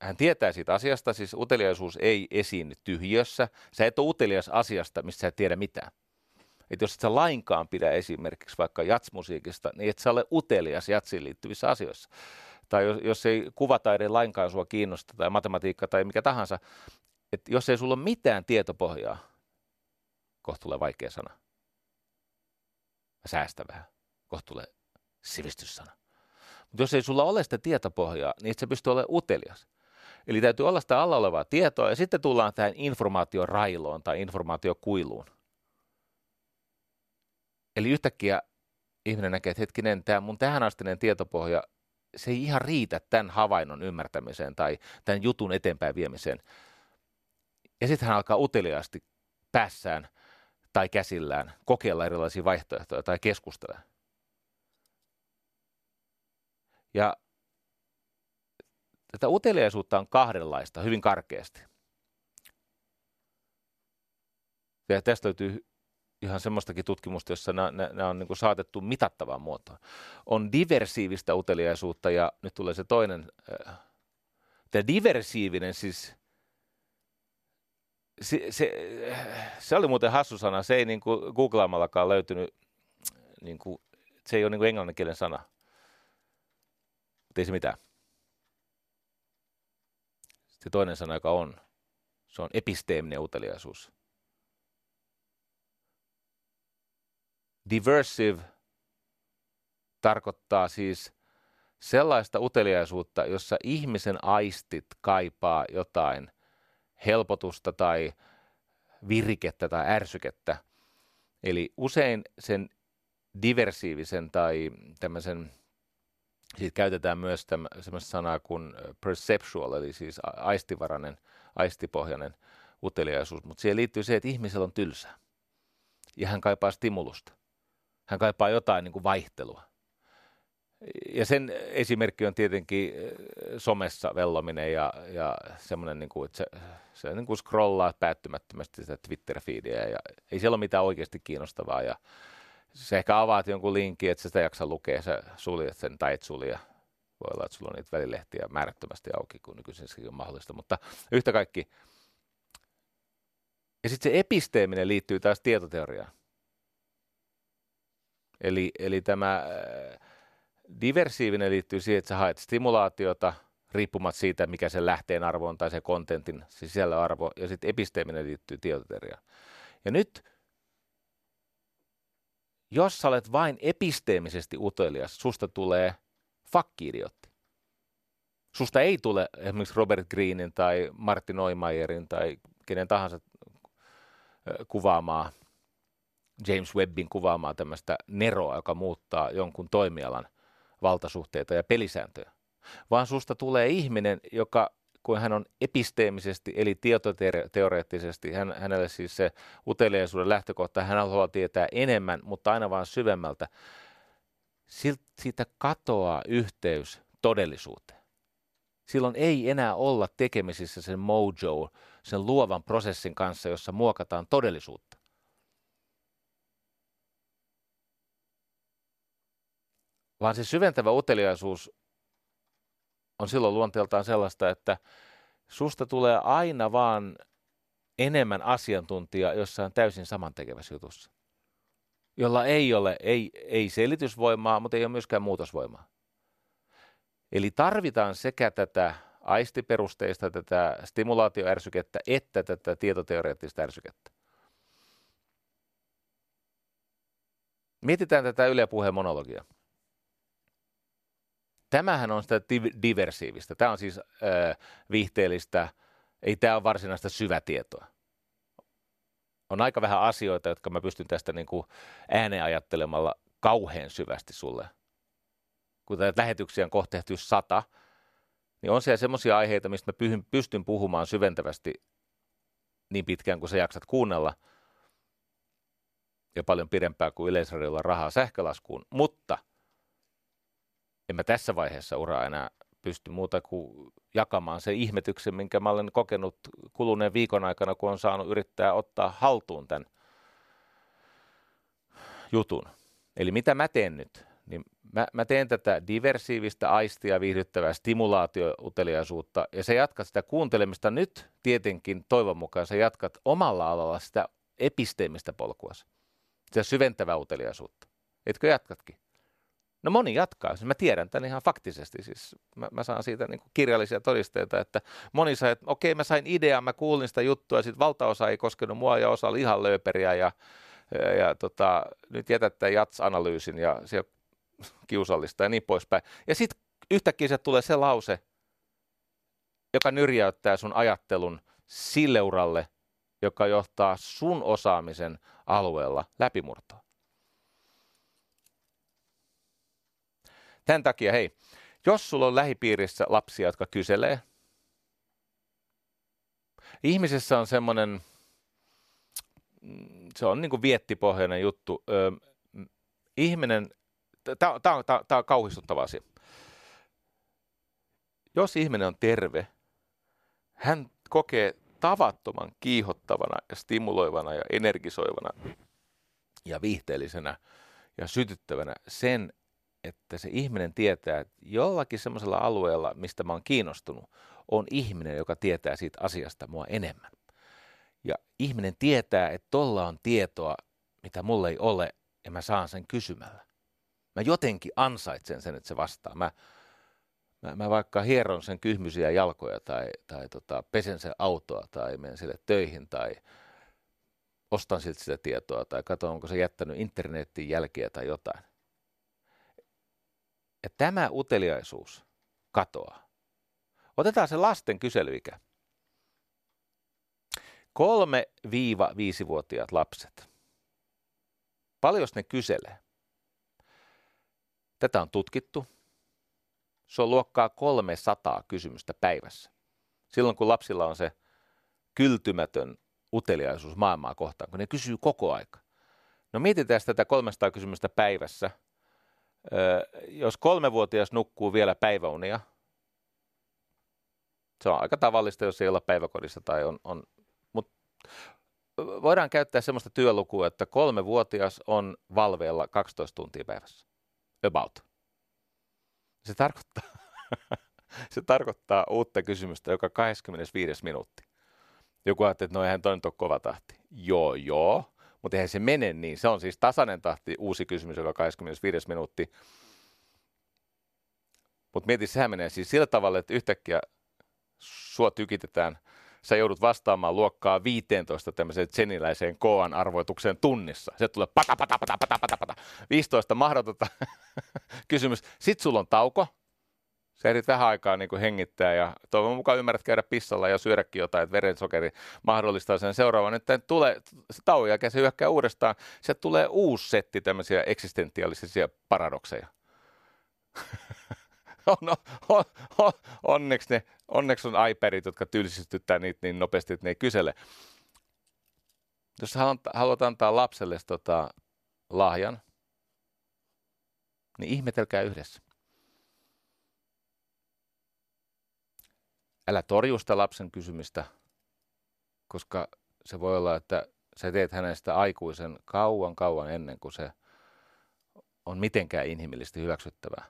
hän tietää siitä asiasta, siis uteliaisuus ei esiinny tyhjössä. Sä et ole utelias asiasta, mistä sä et tiedä mitään. Et jos et sä lainkaan pidä esimerkiksi vaikka jatsmusiikista, niin et sä ole utelias jatsiin liittyvissä asioissa. Tai jos ei kuvataide lainkaan sua kiinnosta tai matematiikka tai mikä tahansa, että jos ei sulla ole mitään tietopohjaa, kohta tulee vaikea sana. Mä säästän vähän. Kohta tulee sivistyssana. Mutta jos ei sulla ole sitä tietopohjaa, niin et sä pysty olemaan utelias. Eli täytyy olla sitä alla olevaa tietoa, ja sitten tullaan tähän informaatiorailoon tai informaatiokuiluun. Eli yhtäkkiä ihminen näkee, että hetkinen, tämä mun tähänastinen tietopohja, se ei ihan riitä tämän havainnon ymmärtämiseen tai tämän jutun eteenpäin viemiseen. Ja sitten hän alkaa uteliaasti päässään tai käsillään kokeilla erilaisia vaihtoehtoja tai keskustella. Ja tätä uteliaisuutta on kahdenlaista, hyvin karkeasti. Ja tästä löytyy ihan semmoistakin tutkimusta, jossa nämä on niin kuin saatettu mitattavaan muotoon. On diversiivistä uteliaisuutta, ja nyt tulee se toinen. Tämä diversiivinen siis, se oli muuten hassu sana, se ei niin kuin googlaamallakaan löytynyt, niin kuin, se ei ole niin kuin englanninkielen sana, mutta ei se mitään. Se toinen sana, joka on, se on episteeminen uteliaisuus. Diversive tarkoittaa siis sellaista uteliaisuutta, jossa ihmisen aistit kaipaa jotain helpotusta tai virkettä tai ärsykettä. Eli usein sen diversiivisen tai tämmöisen, siitä käytetään myös semmoista sanaa kuin perceptual, eli siis aistivarainen, aistipohjainen uteliaisuus, mutta siihen liittyy se, että ihmisellä on tylsää ja hän kaipaa stimulusta. Hän kaipaa jotain niin kuin vaihtelua. Ja sen esimerkki on tietenkin somessa vellominen ja semmoinen, niin kuin, että se niin kuin scrollaa päättymättömästi sitä Twitter-feediä ja ei siellä ole mitään oikeasti kiinnostavaa. Ja sä ehkä avaat jonkun linkin, että sä sitä jaksa lukea, sä suljet sen tai et sulje. Voi olla, että sulla on niitä välilehtiä määrättömästi auki, kun nykyisin sekin on mahdollista, mutta yhtä kaikki. Ja sitten se episteeminen liittyy taas tietoteoriaan. Eli tämä diversiivinen liittyy siihen, että sä haet stimulaatiota riippumatta siitä, mikä sen lähteen arvo on tai sen kontentin sisällöarvo, ja sitten episteeminen liittyy tietoteoriaan. Ja nyt, jos sä olet vain episteemisesti utelias, susta tulee fakki-idiotti. Susta ei tule esimerkiksi Robert Greenin tai Martin Neumeierin tai kenen tahansa kuvaamaa, James Webbin kuvaamaa tämmöistä neroa, joka muuttaa jonkun toimialan valtasuhteita ja pelisääntöjä. Vaan susta tulee ihminen, joka kuin hän on episteemisesti, eli tietoteoreettisesti, hänelle siis se uteliaisuuden lähtökohta, hän haluaa tietää enemmän, mutta aina vaan syvemmältä. Siitä katoaa yhteys todellisuuteen. Silloin ei enää olla tekemisissä sen mojo, sen luovan prosessin kanssa, jossa muokataan todellisuutta. Vaan se syventävä uteliaisuus on silloin luonteeltaan sellaista, että susta tulee aina vaan enemmän asiantuntija jossain täysin samantekevässä jutussa, jolla ei ole ei selitysvoimaa, mutta ei ole myöskään muutosvoimaa. Eli tarvitaan sekä tätä aistiperusteista, tätä stimulaatioärsykettä, että tätä tietoteoreettista ärsykettä. Mietitään tätä Yle Puheen monologiaa. Tämähän on sitä diversiivistä. Tämä on siis viihteellistä, ei tämä ole varsinaista syvätietoa. On aika vähän asioita, jotka mä pystyn tästä niin kuin ääneen ajattelemalla kauhean syvästi sulle. Kun näitä lähetyksiä on kohta tehty 100, niin on siellä semmoisia aiheita, mistä mä pystyn puhumaan syventävästi niin pitkään kuin sä jaksat kuunnella. Ja paljon pidempää kuin Yleisradiolla rahaa sähkölaskuun, mutta en mä tässä vaiheessa uraa enää pysty muuta kuin jakamaan sen ihmetyksen, minkä mä olen kokenut kuluneen viikon aikana, kun on saanut yrittää ottaa haltuun tämän jutun. Eli mitä mä teen nyt? Niin mä teen tätä diversiivistä aistia viihdyttävää stimulaatiouteliaisuutta, ja sä jatkat sitä kuuntelemista nyt tietenkin toivon mukaan. Sä jatkat omalla alalla sitä episteemistä polkua, sitä syventävää uteliaisuutta. Etkö jatkatkin? No moni jatkaa. Mä tiedän tämän ihan faktisesti. Siis mä saan siitä niin kuin kirjallisia todisteita, että moni sai, että okei, mä sain ideaa, mä kuulin sitä juttua, ja sitten valtaosa ei koskenut mua, ja osa oli ihan lööperiä, ja nyt jätät tämän jats-analyysin, ja se on kiusallista, ja niin poispäin. Ja sitten yhtäkkiä se tulee se lause, joka nyrjäyttää sun ajattelun sille uralle, joka johtaa sun osaamisen alueella läpimurtoon. Tämän takia, hei, jos sulla on lähipiirissä lapsia, jotka kyselee, ihmisessä on semmoinen, se on niin kuin viettipohjainen juttu, ihminen, tämä on kauhistuttava asia. Jos ihminen on terve, hän kokee tavattoman kiihottavana ja stimuloivana ja energisoivana ja viihteellisenä ja sytyttävänä sen, että se ihminen tietää, että jollakin semmoisella alueella, mistä mä oon kiinnostunut, on ihminen, joka tietää siitä asiasta mua enemmän. Ja ihminen tietää, että tolla on tietoa, mitä mulla ei ole, ja mä saan sen kysymällä. Mä jotenkin ansaitsen sen, että se vastaa. Mä vaikka hieron sen kyhmyisiä jalkoja tai pesen sen autoa tai menen sille töihin tai ostan siltä sitä tietoa tai katson, onko se jättänyt internetin jälkeä tai jotain. Ja tämä uteliaisuus katoaa. Otetaan se lasten kyselyikä. 3-5-vuotiaat lapset. Paljos ne kyselee? Tätä on tutkittu. Se on luokkaa 300 kysymystä päivässä. Silloin kun lapsilla on se kyltymätön uteliaisuus maailmaa kohtaan, kun ne kysyy koko aika. No mietitään tätä 300 kysymystä päivässä. Jos 3-vuotias nukkuu vielä päiväunia, se on aika tavallista, jos ei olla päiväkodissa tai on. Mut voidaan käyttää sellaista työlukua, että 3-vuotias on valveilla 12 tuntia päivässä. About. Se tarkoittaa uutta kysymystä joka 25. minuutti. Joku ajattelee, että no eihän toi nyt ole kova tahti. Joo. Mutta eihän se mene niin. Se on siis tasainen tahti, uusi kysymys, joka 25. minuutti. Mutta mieti, sehän menee siis sillä tavalla, että yhtäkkiä sua tykitetään. Sä joudut vastaamaan luokkaa 15 tämmöiseen tseniläiseen koan arvoitukseen tunnissa. Se tulee pata. 15 mahdotonta kysymys. Sitten sulla on tauko. Sä ehdit vähän aikaa niin kuin hengittää ja toivon mukaan ymmärrät käydä pissalla ja syödäkin jotain, että verensokeri mahdollistaa sen seuraavan. Nyt tulee se tauon jälkeen, se hyökkää uudestaan. Sieltä tulee uusi setti tämmöisiä eksistentiaalisia paradokseja. Onneksi on iPadit, jotka tylsistyttää niitä niin nopeasti, että ne ei kysele. Jos haluat antaa lapselle lahjan, niin ihmetelkää yhdessä. Älä torju sitä lapsen kysymistä, koska se voi olla, että sä teet hänestä aikuisen kauan ennen kuin se on mitenkään inhimillisesti hyväksyttävää.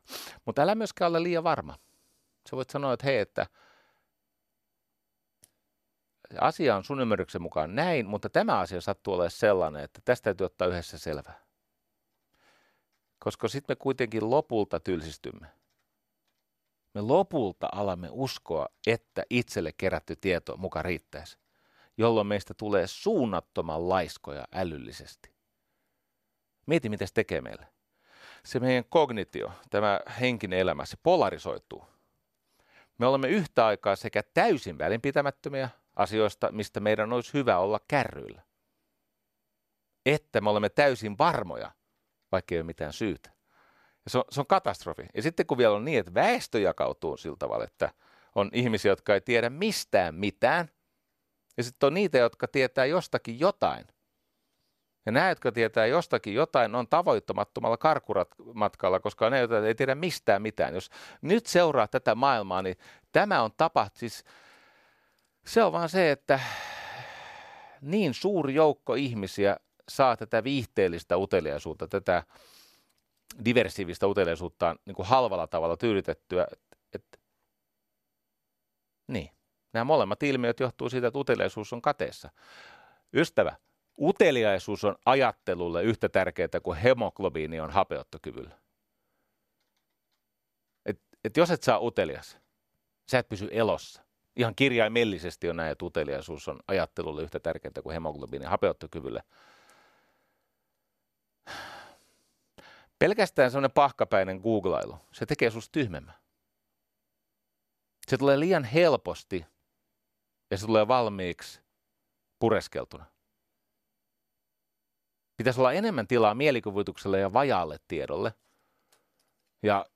Mutta älä myöskään ole liian varma. Sä voit sanoa, että hei, että asia on sun ymmärryksen mukaan näin, mutta tämä asia sattuu olemaan sellainen, että tästä täytyy ottaa yhdessä selvää. Koska sitten me kuitenkin lopulta tylsistymme. Me lopulta alamme uskoa, että itselle kerätty tieto muka riittäisi, jolloin meistä tulee suunnattoman laiskoja älyllisesti. Mieti, mitä se tekee meille. Se meidän kognitio, tämä henkinen elämä, se polarisoituu. Me olemme yhtä aikaa sekä täysin välinpitämättömiä asioista, mistä meidän olisi hyvä olla kärryillä, että me olemme täysin varmoja, vaikka ei ole mitään syytä. Ja se on katastrofi. Ja sitten kun vielä on niin, että väestö jakautuu sillä tavalla, että on ihmisiä, jotka ei tiedä mistään mitään, ja sitten on niitä, jotka tietää jostakin jotain. Ja nämä, jotka tietää jostakin jotain, on tavoittamattomalla karkumatkalla, koska ne, jotka ei tiedä mistään mitään. Jos nyt seuraa tätä maailmaa, niin tämä on siis se on vaan se, että niin suuri joukko ihmisiä saa tätä viihteellistä uteliaisuutta, tätä diversiivistä uteliaisuuttaan niin kuin halvalla tavalla tyydytettyä. Niin. Nämä molemmat ilmiöt johtuu siitä, että uteliaisuus on kateessa. Ystävä, uteliaisuus on ajattelulle yhtä tärkeää kuin hemoglobiini on hapeuttokyvyllä. Et jos et saa utelias, sä et pysy elossa. Ihan kirjaimellisesti on näin, että uteliaisuus on ajattelulle yhtä tärkeää kuin hemoglobiini hapeuttokyvyllä. Pelkästään semmoinen pahkapäinen googlailu, se tekee susta tyhmemmän. Se tulee liian helposti ja se tulee valmiiksi pureskeltuna. Pitäisi olla enemmän tilaa mielikuvitukselle ja vajaalle tiedolle. Ja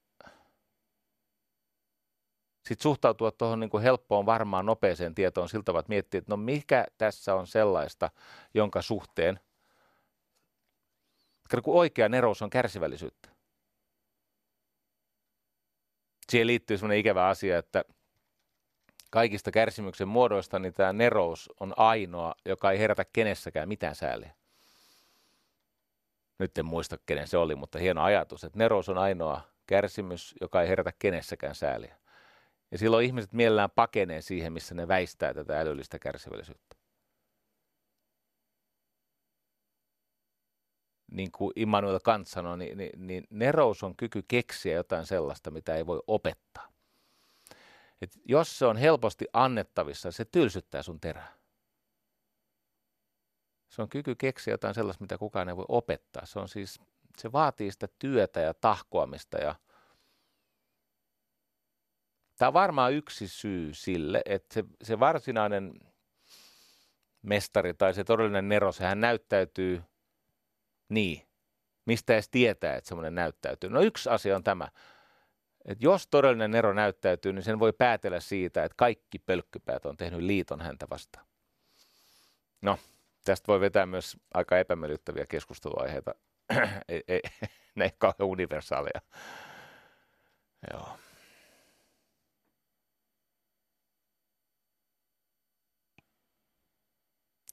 sitten suhtautua tuohon niin kuin helppoon, varmaan, nopeeseen tietoon siltä tavalla, että miettii, että no mikä tässä on sellaista, jonka suhteen. Kun oikea nerous on kärsivällisyyttä. Siihen liittyy sellainen ikävä asia, että kaikista kärsimyksen muodoista niin tämä nerous on ainoa, joka ei herätä kenessäkään mitään sääliä. Nyt en muista, kenen se oli, mutta hieno ajatus, että nerous on ainoa kärsimys, joka ei herätä kenessäkään sääliä. Ja silloin ihmiset mielellään pakenee siihen, missä ne väistää tätä älyllistä kärsivällisyyttä. Niin kuin Immanuel Kant sanoi, niin nerous on kyky keksiä jotain sellaista, mitä ei voi opettaa. Et jos se on helposti annettavissa, se tylsyttää sun terää. Se on kyky keksiä jotain sellaista, mitä kukaan ei voi opettaa. Se on siis, se vaatii sitä työtä ja tahkoamista. Tämä on varmaan yksi syy sille, että se varsinainen mestari tai se todellinen neros, hän näyttäytyy niin. Mistä edes tietää, että semmoinen näyttäytyy? No yksi asia on tämä, että jos todellinen nero näyttäytyy, niin sen voi päätellä siitä, että kaikki pölkkypäät on tehnyt liiton häntä vastaan. No, tästä voi vetää myös aika epämiellyttäviä keskusteluaiheita. Ne ei kauhean universaaleja. Joo.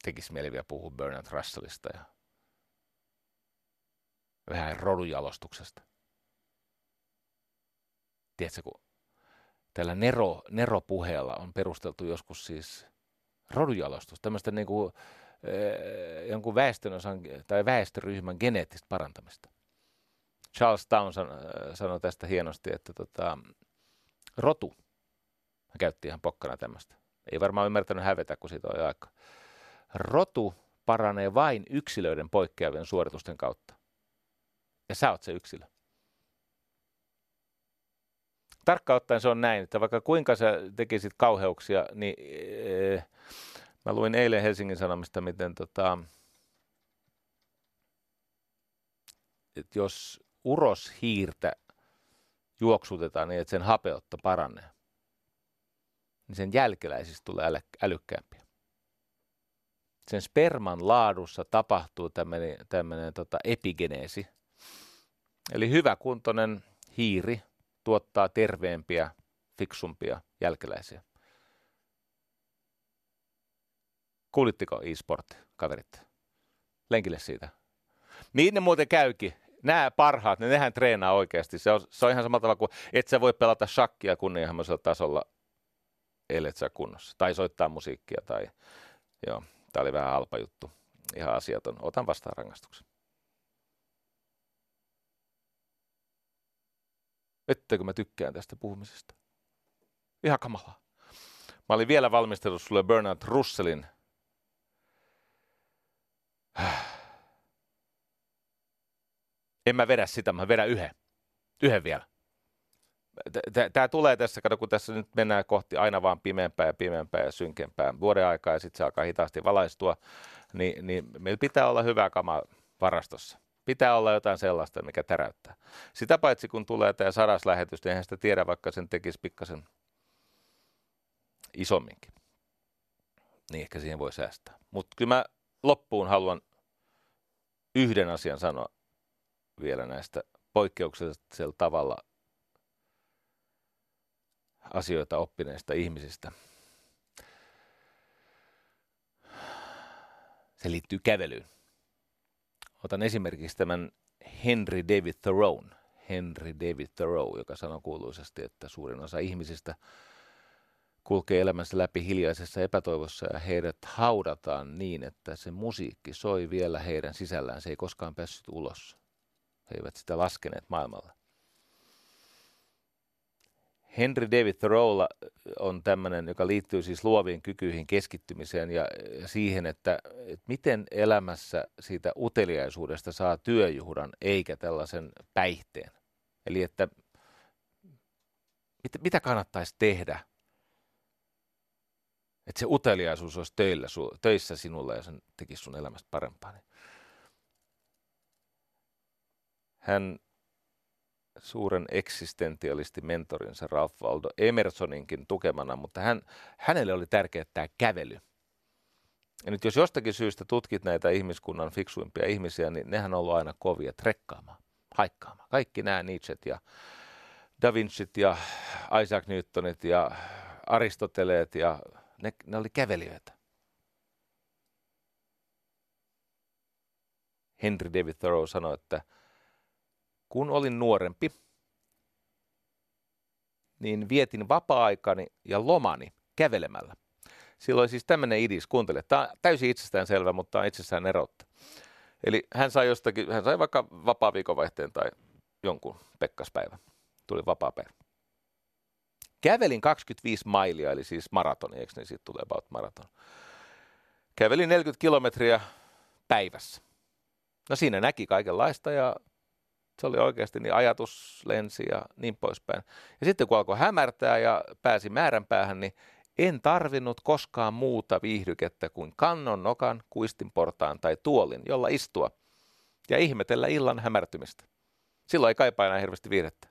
Tekisi mieli vielä puhua Bernard Russellista ja vähän rodujalostuksesta. Tiedätkö, kun tällä neropuheella on perusteltu joskus siis rodujalostus, tämmöistä niin kuin, jonkun väestönosan tai väestöryhmän geneettistä parantamista. Charles Town sanoi tästä hienosti, että rotu, hän käytti ihan pokkana tämmöistä. Ei varmaan ymmärtänyt hävetä, kun siitä on jo aikaa. Rotu paranee vain yksilöiden poikkeavien suoritusten kautta. Ja sä oot se yksilö. Tarkkaan ottaen se on näin, että vaikka kuinka sä tekisit kauheuksia, niin mä luin eilen Helsingin Sanomista, miten että jos uroshiirtä juoksutetaan niin, että sen hapeutta paranee, niin sen jälkeläisistä tulee älykkäämpiä. Sen sperman laadussa tapahtuu tämmöinen epigeneesi. Eli hyväkuntoinen hiiri tuottaa terveempiä, fiksumpia jälkeläisiä. Kuulitteko e-sport-kaverit? Lenkille siitä. Niin ne muuten käykin. Nämä parhaat, nehän treenaa oikeasti. Se on ihan samalla tavalla kuin, et sä voi pelata shakkia kunnianhimoisella tasolla, ellet sä kunnossa. Tai soittaa musiikkia. Tai... Joo, tää oli vähän halpa juttu. Ihan asiaton. Otan vastaan rangaistuksen. Ettekö mä tykkään tästä puhumisesta? Ihan kamalaa. Mä olin vielä valmistellut sulle Bernard Russellin en mä vedä sitä, mä vedän yhden. Yhden vielä. Tää tulee tässä, kun tässä nyt mennään kohti aina vaan pimeämpää ja synkempää vuoden aikaa ja sitten se alkaa hitaasti valaistua, niin meillä pitää olla hyvää kamaa varastossa. Pitää olla jotain sellaista, mikä täräyttää. Sitä paitsi kun tulee tämä 100. lähetys, niin eihän sitä tiedä, vaikka sen tekisi pikkasen isomminkin. Niin ehkä siihen voi säästää. Mutta kyllä mä loppuun haluan yhden asian sanoa vielä näistä poikkeuksellisella tavalla asioita oppineista ihmisistä. Se liittyy kävelyyn. Otan esimerkiksi tämän Henry David Thoreau, joka sanoi kuuluisasti, että suurin osa ihmisistä kulkee elämänsä läpi hiljaisessa epätoivossa ja heidät haudataan niin, että se musiikki soi vielä heidän sisällään. Se ei koskaan päässyt ulos. He eivät sitä laskeneet maailmalla. Henry David Thoreaulla on tämmöinen, joka liittyy siis luoviin kykyihin, keskittymiseen ja siihen, että miten elämässä siitä uteliaisuudesta saa työjuhdan eikä tällaisen päihteen. Eli että mitä kannattaisi tehdä, että se uteliaisuus olisi töissä sinulla ja sen tekisi sun elämästä parempaa. Hän suuren eksistentialisti mentorinsa Ralph Waldo Emersoninkin tukemana, mutta hänelle oli tärkeää tämä kävely. Ja nyt jos jostakin syystä tutkit näitä ihmiskunnan fiksuimpia ihmisiä, niin nehän on ollut aina kovia trekkaamaan, haikkaamaan. Kaikki nämä Nietzschet ja Da Vincit ja Isaac Newtonit ja Aristoteleet, ja ne oli kävelijöitä. Henry David Thoreau sanoi, että kun olin nuorempi, niin vietin vapaa-aikani ja lomani kävelemällä. Silloin siis tämmöinen idis, kuuntele. Tämä on täysin itsestäänselvä, mutta tämä on itsessään erotta. Eli hän sai vaikka vapaa viikonvaihteen tai jonkun pekkaspäivän. Tuli vapaa päivä. Kävelin 25 mailia, eli siis maratoni, eikö niin siitä tulee about maraton. Kävelin 40 kilometriä päivässä. No siinä näki kaikenlaista ja se oli oikeasti niin ajatus lensi ja niin poispäin. Ja sitten kun alkoi hämärtää ja pääsi määränpäähän, niin en tarvinnut koskaan muuta viihdykettä kuin kannon, nokan, kuistinportaan tai tuolin, jolla istua ja ihmetellä illan hämärtymistä. Silloin ei kaipaa enää hirveästi viihdettä.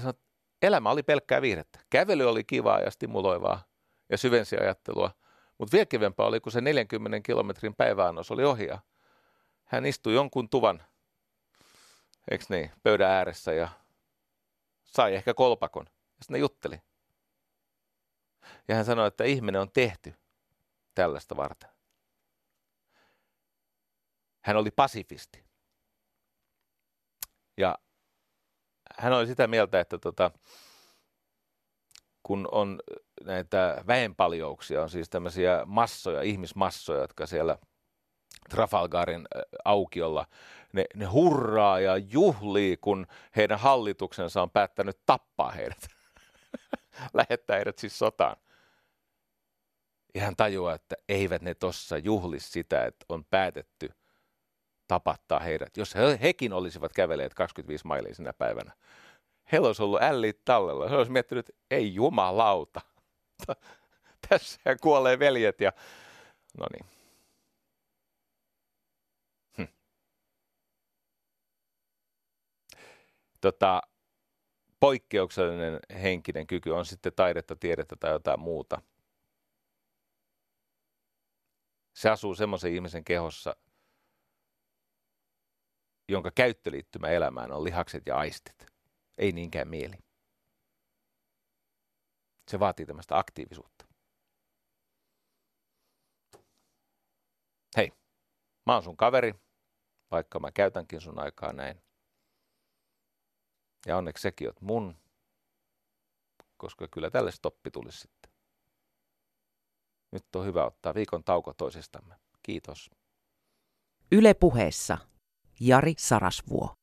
Sanoi, elämä oli pelkkää viihdettä. Kävely oli kivaa ja stimuloivaa ja syvensi ajattelua, mutta vielä kivempaa oli, kun se 40 kilometrin päiväannos oli ohi. Hän istui jonkun tuvan, eikö niin, pöydän ääressä ja sai ehkä kolpakon. Ja sitten ne jutteli. Ja hän sanoi, että ihminen on tehty tällaista varten. Hän oli pasifisti. Ja hän oli sitä mieltä, että kun on näitä väenpaljouksia, on siis tämmöisiä massoja, ihmismassoja, jotka siellä Trafalgarin aukiolla, ne hurraa ja juhlii, kun heidän hallituksensa on päättänyt tappaa heidät. Lähettää heidät siis sotaan. Ja hän tajuaa, että eivät ne tossa juhli sitä, että on päätetty tapattaa heidät. Jos hekin olisivat kävelleet 25 mailia sinä päivänä, heillä olisi ollut ällit tallella. He olisi miettinyt, että ei jumalauta, tässä kuolee veljet ja no niin. poikkeuksellinen henkinen kyky, on sitten taidetta, tiedettä tai jotain muuta. Se asuu semmoisen ihmisen kehossa, jonka käyttöliittymä elämään on lihakset ja aistit, ei niinkään mieli. Se vaatii tämmöistä aktiivisuutta. Hei, mä oon sun kaveri, vaikka mä käytänkin sun aikaa näin. Ja onneksi sekin oot mun, koska kyllä tälle stoppi tulisi sitten. Nyt on hyvä ottaa viikon tauko toisistamme. Kiitos. Yle Puheessa Jari Sarasvuo.